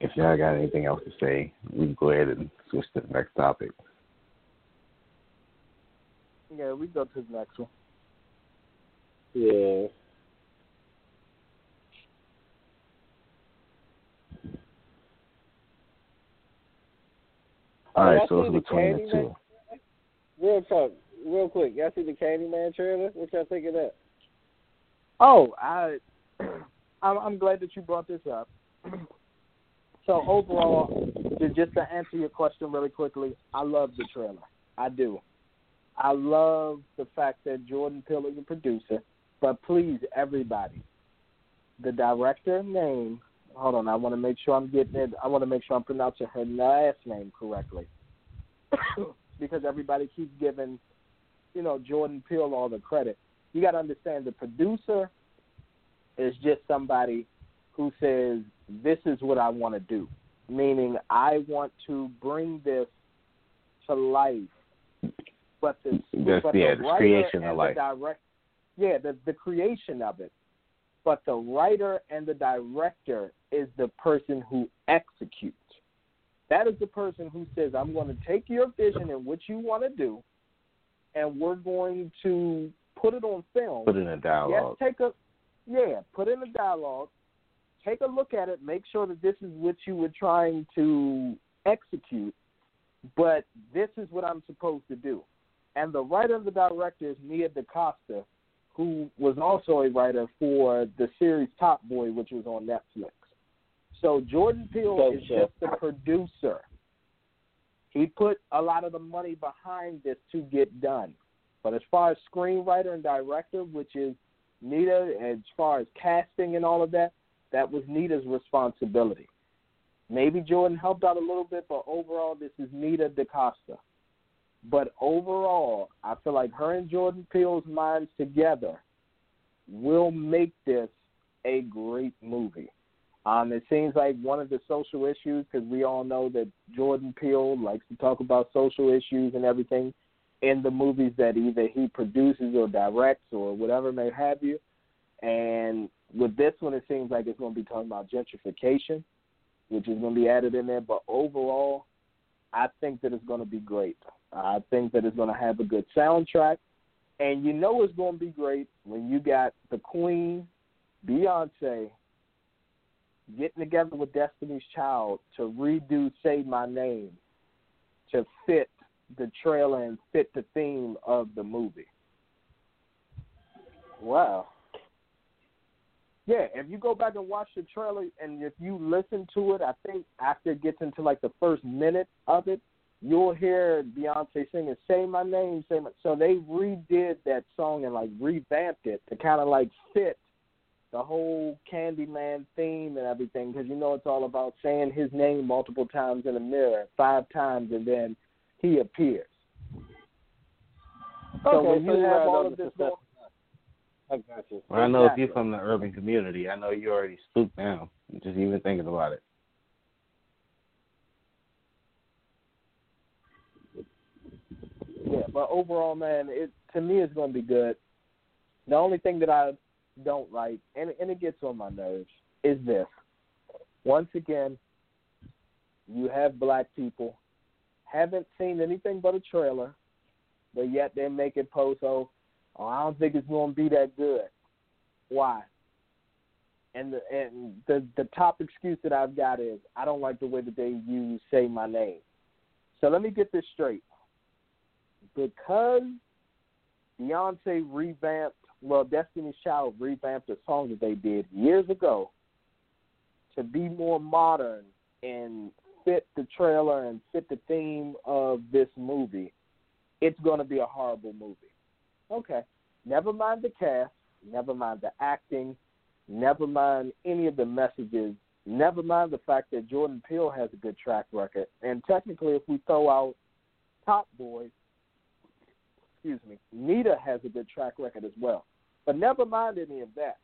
If y'all got anything else to say, we can go ahead and switch to the next topic. Yeah, we go to the next one. Yeah. All right, so it's between the two. Real talk, real quick. Y'all see the Candyman trailer? What y'all think of that? Oh, I'm glad that you brought this up. So overall, just to answer your question really quickly, I love the trailer. I do. I love the fact that Jordan Peele is a producer. But please, everybody, the director name. Hold on, I want to make sure I'm getting it. I want to make sure I'm pronouncing her last name correctly. Because everybody keeps giving, you know, Jordan Peele all the credit. You got to understand the producer is just somebody who says, this is what I want to do, meaning I want to bring this to life but the creation of life. The creation of it. But the writer and the director is the person who executes. That is the person who says, I'm going to take your vision and what you want to do, and we're going to put it on film. Put in a dialogue. Put in a dialogue. Take a look at it. Make sure that this is what you were trying to execute, but this is what I'm supposed to do. And the writer and the director is Nia DaCosta, who was also a writer for the series Top Boy, which was on Netflix. So Jordan Peele is just the producer. He put a lot of the money behind this to get done. But as far as screenwriter and director, which is Nita, as far as casting and all of that, that was Nita's responsibility. Maybe Jordan helped out a little bit, but overall this is Nia DaCosta. But overall, I feel like her and Jordan Peele's minds together will make this a great movie. It seems like one of the social issues, because we all know that Jordan Peele likes to talk about social issues and everything in the movies that either he produces or directs or whatever may have you. And with this one, it seems like it's going to be talking about gentrification, which is going to be added in there. But overall, I think that it's going to be great. I think that it's going to have a good soundtrack. And you know it's going to be great when you got the Queen, Beyonce, getting together with Destiny's Child to redo Say My Name to fit the trailer and fit the theme of the movie. Wow. Yeah, if you go back and watch the trailer and if you listen to it, I think after it gets into like the first minute of it, you'll hear Beyonce singing Say My Name, Say My Name. So they redid that song and like revamped it to kind of like fit the whole Candyman theme and everything, because you know it's all about saying his name multiple times in the mirror, 5 times, and then he appears. Okay, so when you have all of this going, I got you. Well, I know if you're from the urban community, I know you already spooked down just even thinking about it. Yeah, but overall, man, to me it's going to be good. The only thing that I don't like, and it gets on my nerves, is this. Once again, you have black people, haven't seen anything but a trailer, but yet they make it post, oh, I don't think it's going to be that good. Why? And the top excuse that I've got is, I don't like the way that they use Say My Name. So let me get this straight. Because Beyonce Destiny's Child revamped a song that they did years ago to be more modern and fit the trailer and fit the theme of this movie, it's going to be a horrible movie. Okay, never mind the cast, never mind the acting, never mind any of the messages, never mind the fact that Jordan Peele has a good track record. And technically, if we throw out Top Boy, Nita has a good track record as well. But never mind any of that.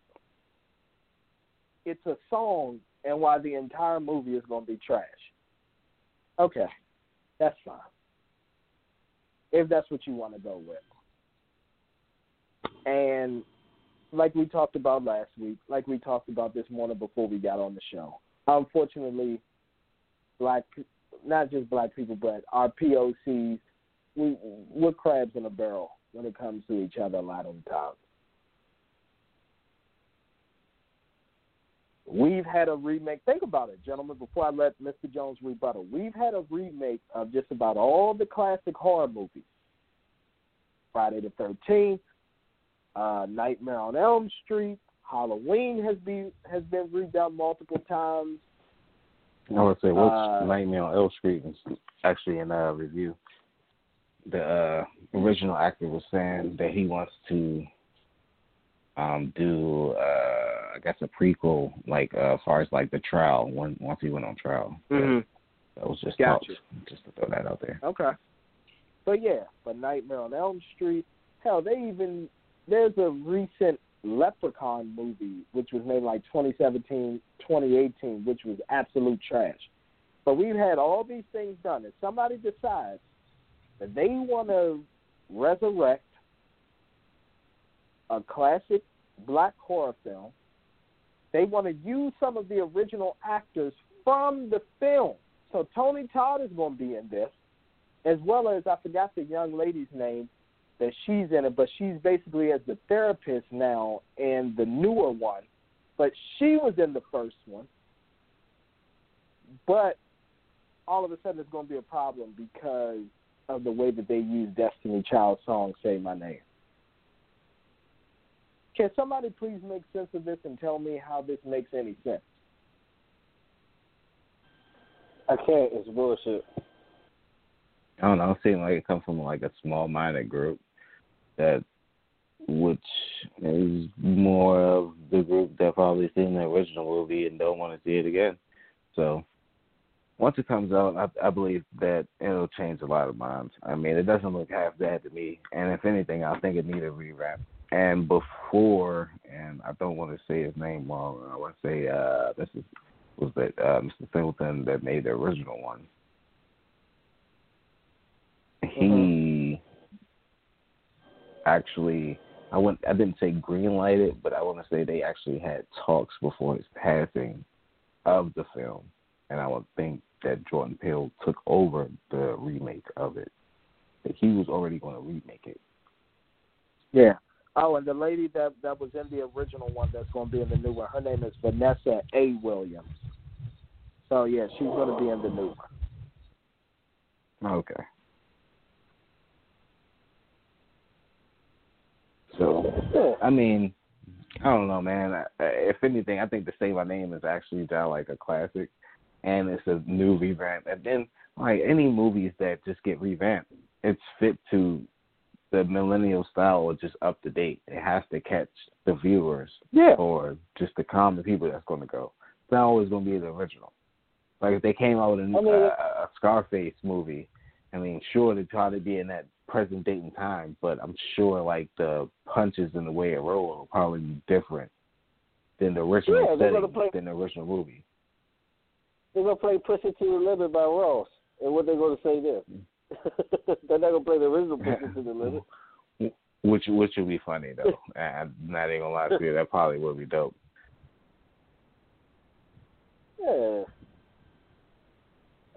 It's a song, and why the entire movie is going to be trash. Okay, that's fine. If that's what you want to go with. And like we talked about last week, like we talked about this morning before we got on the show, unfortunately, not just black people, but our POCs, we're crabs in a barrel when it comes to each other a lot of the time. We've had a remake. Think about it, gentlemen, before I let Mr. Jones rebuttal. We've had a remake of just about all the classic horror movies. Friday the 13th, Nightmare on Elm Street, Halloween has been redone multiple times. I would say Nightmare on Elm Street is actually in a review. The original actor was saying that he wants to do, I guess, a prequel, like as far as like the trial. Once he went on trial, mm-hmm. That was just thoughts, just to throw that out there. Okay, but Nightmare on Elm Street. Hell, there's a recent Leprechaun movie which was made like 2017, 2018, which was absolute trash. But we've had all these things done. If somebody decides that they want to resurrect a classic black horror film. They want to use some of the original actors from the film. So Tony Todd is going to be in this, as well as, I forgot the young lady's name that she's in it, but she's basically as the therapist now in the newer one. But she was in the first one. But all of a sudden it's going to be a problem because of the way that they use Destiny Child's song, Say My Name. Can somebody please make sense of this and tell me how this makes any sense? I can't. It's bullshit. I don't know. It seems like it comes from like a small-minded group that, which is more of the group that probably seen the original movie and don't want to see it again. So once it comes out, I believe that it'll change a lot of minds. I mean, it doesn't look half bad to me, and if anything, I think it needs a rewrap. And before, and I don't want to say his name wrong, I want to say Mr. Singleton that made the original one. He actually, I didn't say greenlight it, but I want to say they actually had talks before his passing of the film, and I would think that Jordan Peele took over the remake of it. That he was already going to remake it. Yeah. Oh, and the lady that was in the original one that's going to be in the new one, her name is Vanessa A. Williams. So, yeah, she's going to be in the new one. Okay. So, I mean, I don't know, man. If anything, I think the Say My Name is actually now like a classic, and it's a new revamp. And then, like, any movies that just get revamped, it's fit to the millennial style or just up to date. It has to catch the viewers or just the common people that's going to go. It's not always going to be the original. Like, if they came out with a Scarface movie, I mean, sure, they try to be in that present date and time, but I'm sure, like, the punches and the way it rolls will probably be different than the original than the original movie. They're going to play Push It to the Limit by Ross, and what they're going to say there. They're not going to play the original Push It to the Limit. Which would be funny, though. I'm not even going to lie to you. That probably would be dope. Yeah.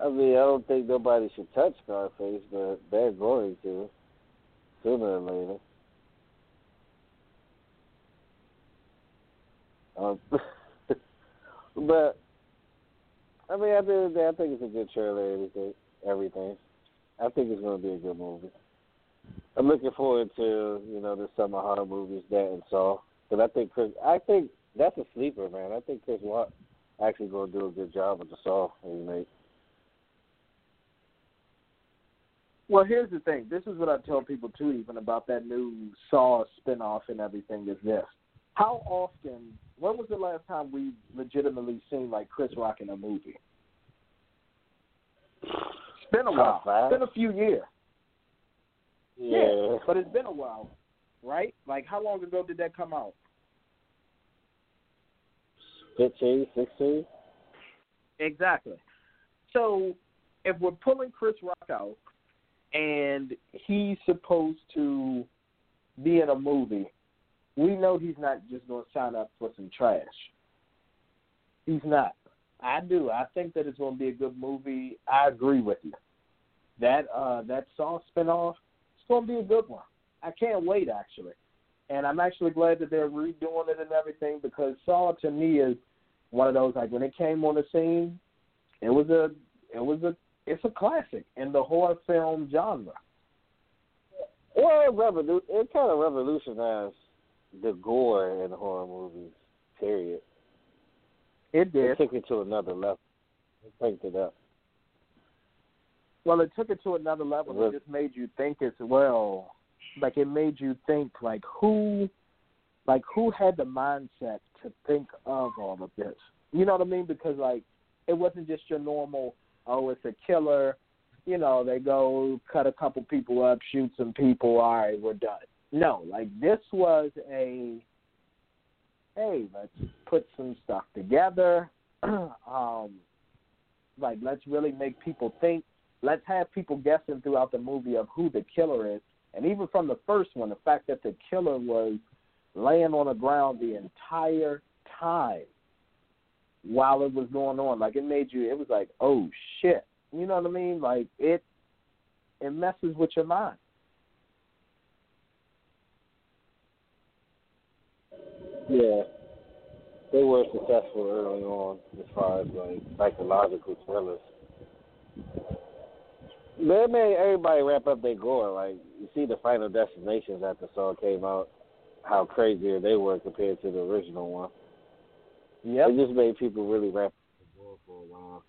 I mean, I don't think nobody should touch Scarface, but they're going to, sooner or later. But, I mean, at the end of the day, I think it's a good trailer, everything. I think it's going to be a good movie. I'm looking forward to, the summer horror movies, that and Saw. Because I think that's a sleeper, man. I think Chris Watt actually going to do a good job with the Saw remake. Well, here's the thing. This is what I tell people, too, even about that new Saw spinoff and everything is this. How often, when was the last time we legitimately seen, like, Chris Rock in a movie? It's been a while. It's been a few years. Yeah. But it's been a while, right? Like, how long ago did that come out? 15, 16? Exactly. So, if we're pulling Chris Rock out, and he's supposed to be in a movie, we know he's not just going to sign up for some trash. He's not. I do. I think that it's going to be a good movie. I agree with you. That Saw spinoff, it's going to be a good one. I can't wait, actually. And I'm actually glad that they're redoing it and everything because Saw, to me, is one of those, like, when it came on the scene, it's a classic in the horror film genre. Well, it kind of revolutionized the gore in horror movies, period. It did. It took it to another level. It picked it up. Well, it took it to another level. It just made you think as well. Like, it made you think, like, who had the mindset to think of all of this? You know what I mean? Because, like, it wasn't just your normal, oh, it's a killer, they go cut a couple people up, shoot some people, all right, we're done. No, like this was hey, let's put some stuff together. Like, let's really make people think. Let's have people guessing throughout the movie of who the killer is And even from the first one, the fact that the killer was laying on the ground the entire time while it was going on, like it made you, it was like, oh shit, you know what I mean? Like it messes with your mind. Yeah, they were successful early on as far as like psychological thrillers. They made everybody wrap up their gore. Like, you see the Final Destinations after Saw came out, how crazier they were compared to the original one. Yeah, it just made people really wrap up their gore for a while.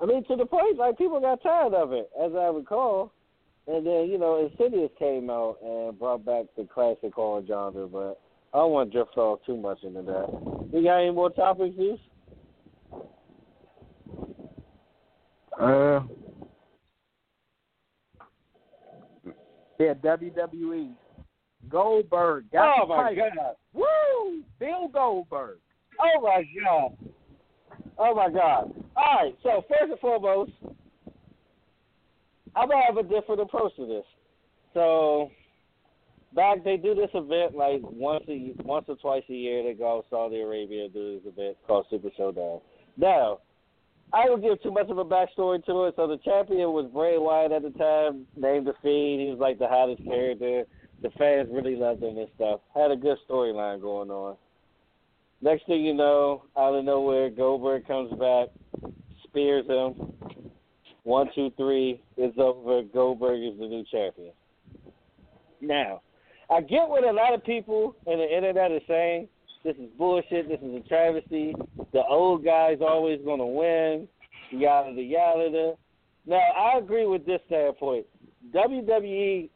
I mean, to the point, like, people got tired of it, as I recall. And then, you know, Insidious came out and brought back the classic horror genre, but I don't want to drift off too much into that. You got any more topics, Zeus? Yeah, WWE. Goldberg. Oh, my God. Woo! Bill Goldberg. Oh, my God. Oh, my God. All right, so first and foremost, I'm going to have a different approach to this. So, back, they do this event like once or twice a year. They go to Saudi Arabia and do this event called Super Showdown. Now, I don't give too much of a backstory to it. So the champion was Bray Wyatt at the time, named The Fiend. He was like the hottest character. The fans really loved him and stuff. Had a good storyline going on. Next thing you know, out of nowhere, Goldberg comes back, spears him. 1, 2, 3, it's over. Goldberg is the new champion. Now, I get what a lot of people in the internet are saying. This is bullshit. This is a travesty. The old guy's always going to win. Yada, yada, yada. Now, I agree with this standpoint. WWE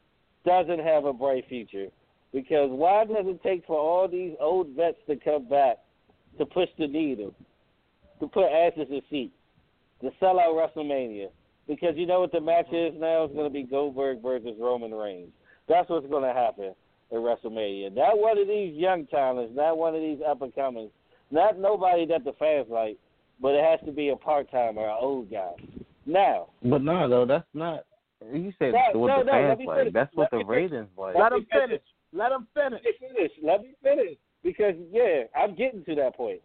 doesn't have a bright future because why does it take for all these old vets to come back to push the needle, to put asses in seats, to sell out WrestleMania? Because you know what the match is now? It's going to be Goldberg versus Roman Reigns. That's what's going to happen at WrestleMania. Not one of these young talents, not one of these up-and-comings, not nobody that the fans like, but it has to be a part-timer, an old guy. Now. But no, though, that's not. You said that, what the fans like. Finish. That's what the ratings like. Let them finish. Let them finish. Let me finish. Because, yeah, I'm getting to that point.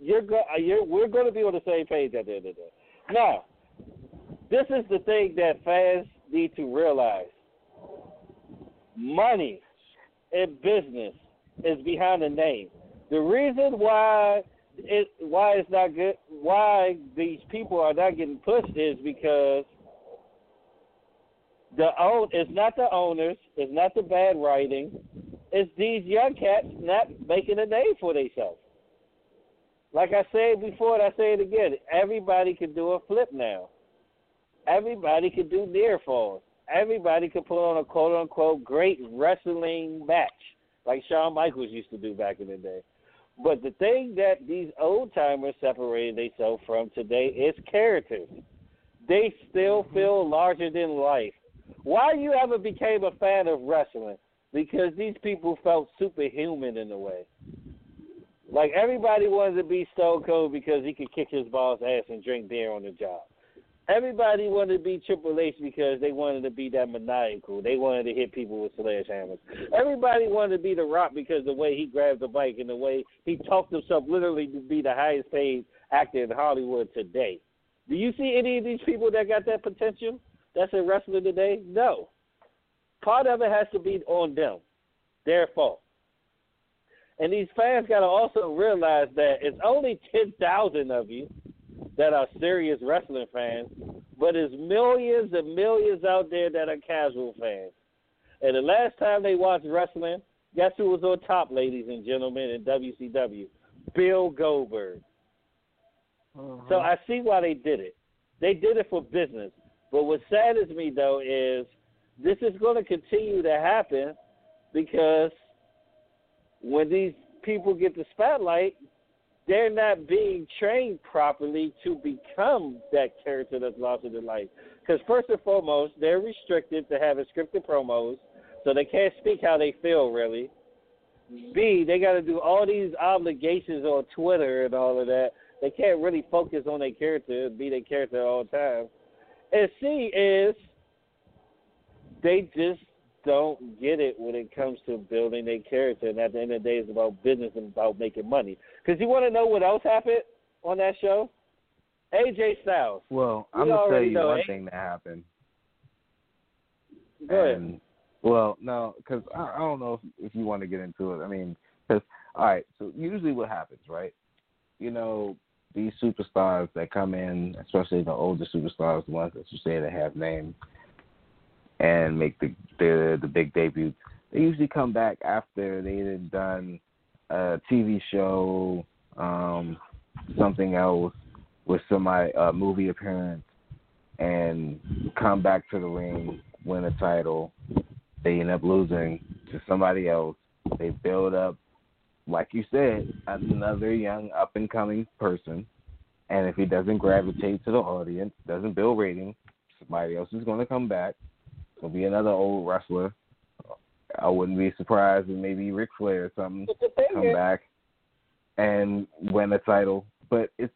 We're going to be on the same page at the end of the day. Now, this is the thing that fans need to realize. Money in business is behind the name. The reason why it's not good, why these people are not getting pushed is because it's not the owners, it's not the bad writing, it's these young cats not making a name for themselves. Like I said before, and I say it again, everybody can do a flip now. Everybody can do near falls. Everybody could put on a quote-unquote great wrestling match like Shawn Michaels used to do back in the day. But the thing that these old-timers separated themselves from today is characters. They still feel larger than life. Why you ever became a fan of wrestling? Because these people felt superhuman in a way. Like everybody wanted to be Stone Cold because he could kick his boss ass and drink beer on the job. Everybody wanted to be Triple H because they wanted to be that maniacal. They wanted to hit people with sledgehammers. Everybody wanted to be The Rock because the way he grabbed the bike and the way he talked himself literally to be the highest paid actor in Hollywood today. Do you see any of these people that got that potential that's in wrestling today? No. Part of it has to be on them, their fault. And these fans got to also realize that it's only 10,000 of you that are serious wrestling fans, but there's millions and millions out there that are casual fans. And the last time they watched wrestling, guess who was on top, ladies and gentlemen, in WCW? Bill Goldberg. Uh-huh. So I see why they did it. They did it for business. But what saddens me, though, is this is going to continue to happen because when these people get the spotlight, they're not being trained properly to become that character that's lost in their life. Because first and foremost, they're restricted to having scripted promos, so they can't speak how they feel, really. B, they got to do all these obligations on Twitter and all of that. They can't really focus on their character and be their character all the time. And C is they just don't get it when it comes to building their character. And at the end of the day, it's about business and about making money. Because you want to know what else happened on that show? AJ Styles. Well, I'm going to tell you one thing that happened. Go ahead. And, well, no, because I don't know if you want to get into it. I mean, because, all right, so usually what happens, right? You know, these superstars that come in, especially the older superstars, the ones that you say that have names and make the big debut, they usually come back after they've done a TV show, something else with somebody, a movie appearance, and come back to the ring, win a title. They end up losing to somebody else. They build up, like you said, another young up-and-coming person. And if he doesn't gravitate to the audience, doesn't build ratings, somebody else is going to come back. It'll be another old wrestler. I wouldn't be surprised if maybe Ric Flair or something come back and win a title. But it's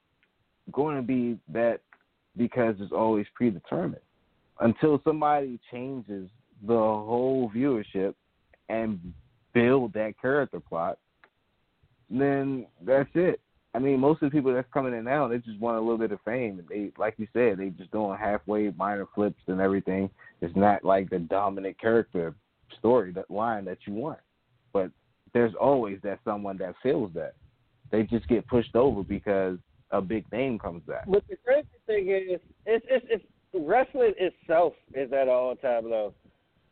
going to be that because it's always predetermined. Until somebody changes the whole viewership and build that character plot, then that's it. I mean, most of the people that's coming in now, they just want a little bit of fame. They, like you said, they just doing halfway minor flips and everything. It's not like the dominant character story, that line that you want. But there's always that someone that feels that. They just get pushed over because a big name comes back. But the crazy thing is, it's wrestling itself is at an all-time low.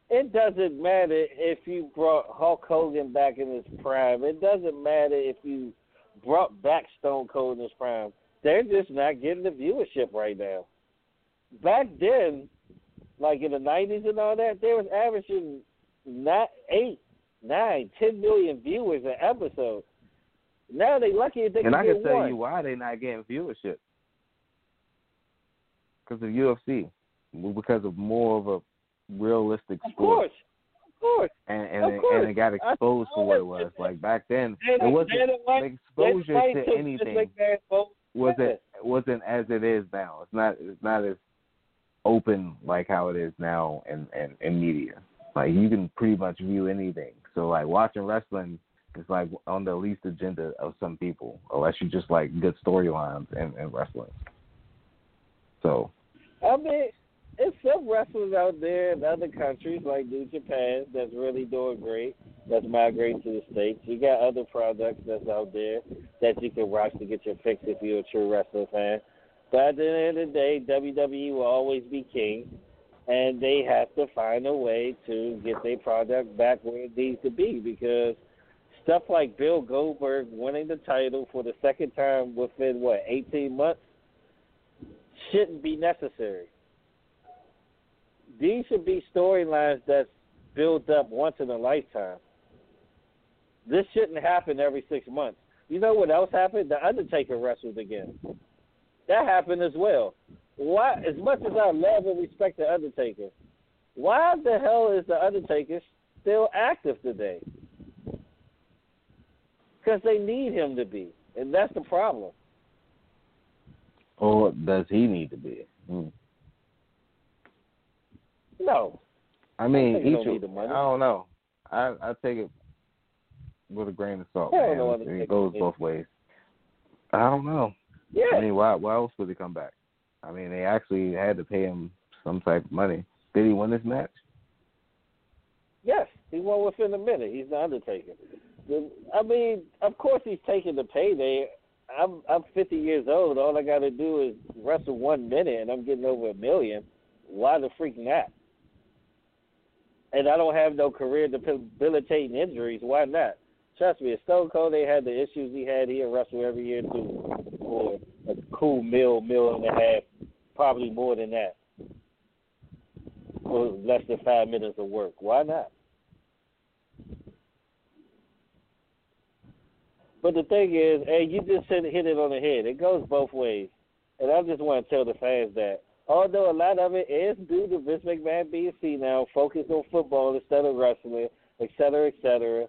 It doesn't matter if you brought Hulk Hogan back in his prime. It doesn't matter if you brought back Stone Cold in his prime. They're just not getting the viewership right now. Back then, like in the 90s and all that, they was averaging 8, 9, 10 million viewers an episode. Now they lucky if they can get one. And I can tell you why they're not getting viewership. Because of UFC, because of more of a realistic sport. Of course. And it got exposed for what it was. Like back then, it wasn't exposure to anything. Wasn't as it is now. It's not as open like how it is now in media. Like you can pretty much view anything. So like watching wrestling is like on the least agenda of some people, unless you just like good storylines and wrestling. So. I mean, there's some wrestlers out there in other countries like New Japan that's really doing great, that's migrating to the States. You got other products that's out there that you can watch to get your fix if you're a true wrestling fan. But at the end of the day, WWE will always be king, and they have to find a way to get their product back where it needs to be because stuff like Bill Goldberg winning the title for the second time within, 18 months? Shouldn't be necessary. These should be storylines that's built up once in a lifetime. This shouldn't happen every 6 months. You know what else happened? The Undertaker wrestled again. That happened as well. Why? As much as I love and respect the Undertaker, why the hell is the Undertaker still active today? Because they need him to be, and that's the problem. Or does he need to be? No. I mean, I don't know. I take it with a grain of salt. It goes both ways. I don't know. Yeah. I mean, why else would he come back? I mean, they actually had to pay him some type of money. Did he win this match? Yes, he won within a minute. He's the Undertaker. I mean, of course he's taking the payday. I'm 50 years old. All I got to do is wrestle 1 minute, and I'm getting over $1 million. Why the freak not? And I don't have no career debilitating injuries. Why not? Trust me, at Stone Cold, they had the issues he had. He'd wrestle every year too, for a cool $1.5 million, probably more than that, for less than 5 minutes of work. Why not? But the thing is, hey, you just hit it on the head. It goes both ways. And I just want to tell the fans that. Although a lot of it is due to Vince McMahon being senile, focused on football instead of wrestling, et cetera, et cetera.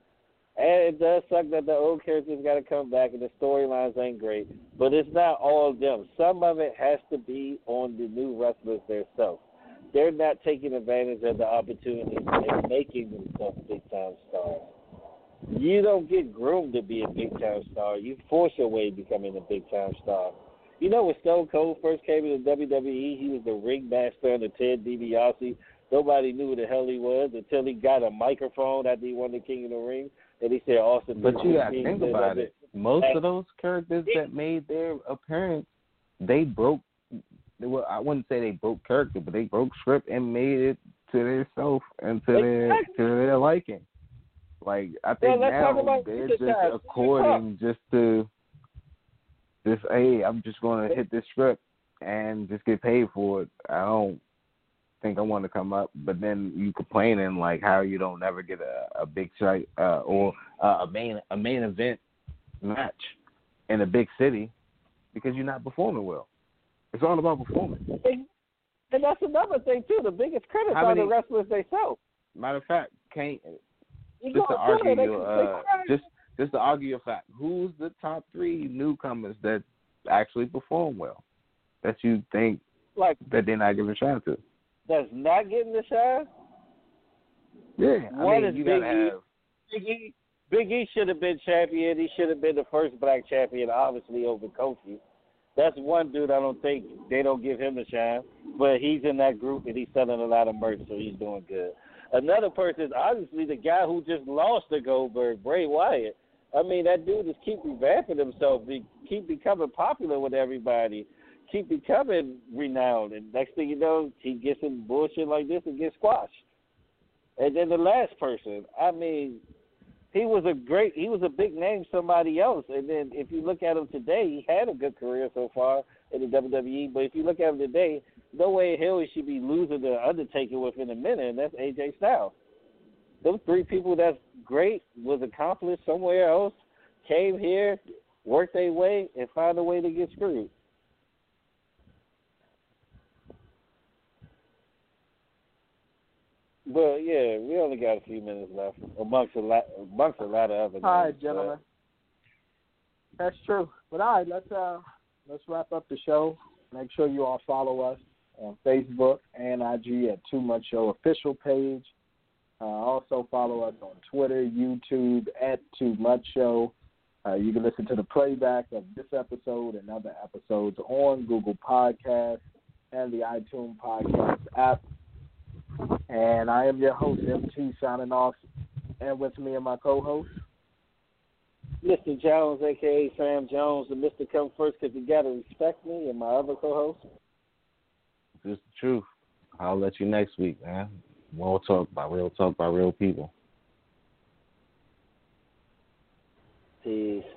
And it does suck that the old characters got to come back and the storylines ain't great. But it's not all them. Some of it has to be on the new wrestlers themselves. they're not taking advantage of the opportunities and making themselves big-time stars. You don't get groomed to be a big-time star. You force your way to becoming a big-time star. You know, when Stone Cold first came into WWE, he was the ringmaster under Ted DiBiase. Nobody knew who the hell he was until he got a microphone after he won the King of the Ring. And he said, Austin. But you got to think about it. Most of those characters that made their appearance, they broke, well, I wouldn't say they broke character, but they broke script and made it to themselves and to their liking. Like, I think now they're just according just to this, hey, I'm just going to hit this script and just get paid for it. I don't think I want to come up, but then you complaining like how you don't never get a big fight or a main event match in a big city because you're not performing well. It's all about performance. And that's another thing too. The biggest critics are the wrestlers themselves. Matter of fact, just to argue your fact, who's the top three newcomers that actually perform well that you think like that they're not giving a shot to? That's not getting the shine? Yeah. Big E should have been champion. He should have been the first black champion, obviously, over Kofi. That's one dude I don't think they don't give him the shine, but he's in that group and he's selling a lot of merch, so he's doing good. Another person is obviously the guy who just lost to Goldberg, Bray Wyatt. I mean, that dude just keep revamping himself. He keep becoming popular with everybody. Keep becoming renowned, and next thing you know, he gets in bullshit like this and gets squashed. And then the last person, I mean, he was a big name, somebody else. And then if you look at him today, he had a good career so far in the WWE. But if you look at him today, no way in hell he should be losing to Undertaker within a minute, and that's AJ Styles. Those three people that's great was accomplished somewhere else, came here, worked their way, and found a way to get screwed. Well, yeah, we only got a few minutes left amongst a lot of other. All right, gentlemen. But that's true. But all right, let's wrap up the show. Make sure you all follow us on Facebook and IG at Too Much Show official page. Also follow us on Twitter, YouTube at Too Much Show. You can listen to the playback of this episode and other episodes on Google Podcasts and the iTunes Podcast app. And I am your host, MT, signing off. And with me and my co-host, Mr. Jones, a.k.a. Sam Jones, and Mr. Come First, because you got to respect me, and my other co-host. Just the truth. I'll let you next week, man. We'll talk by real people. Peace.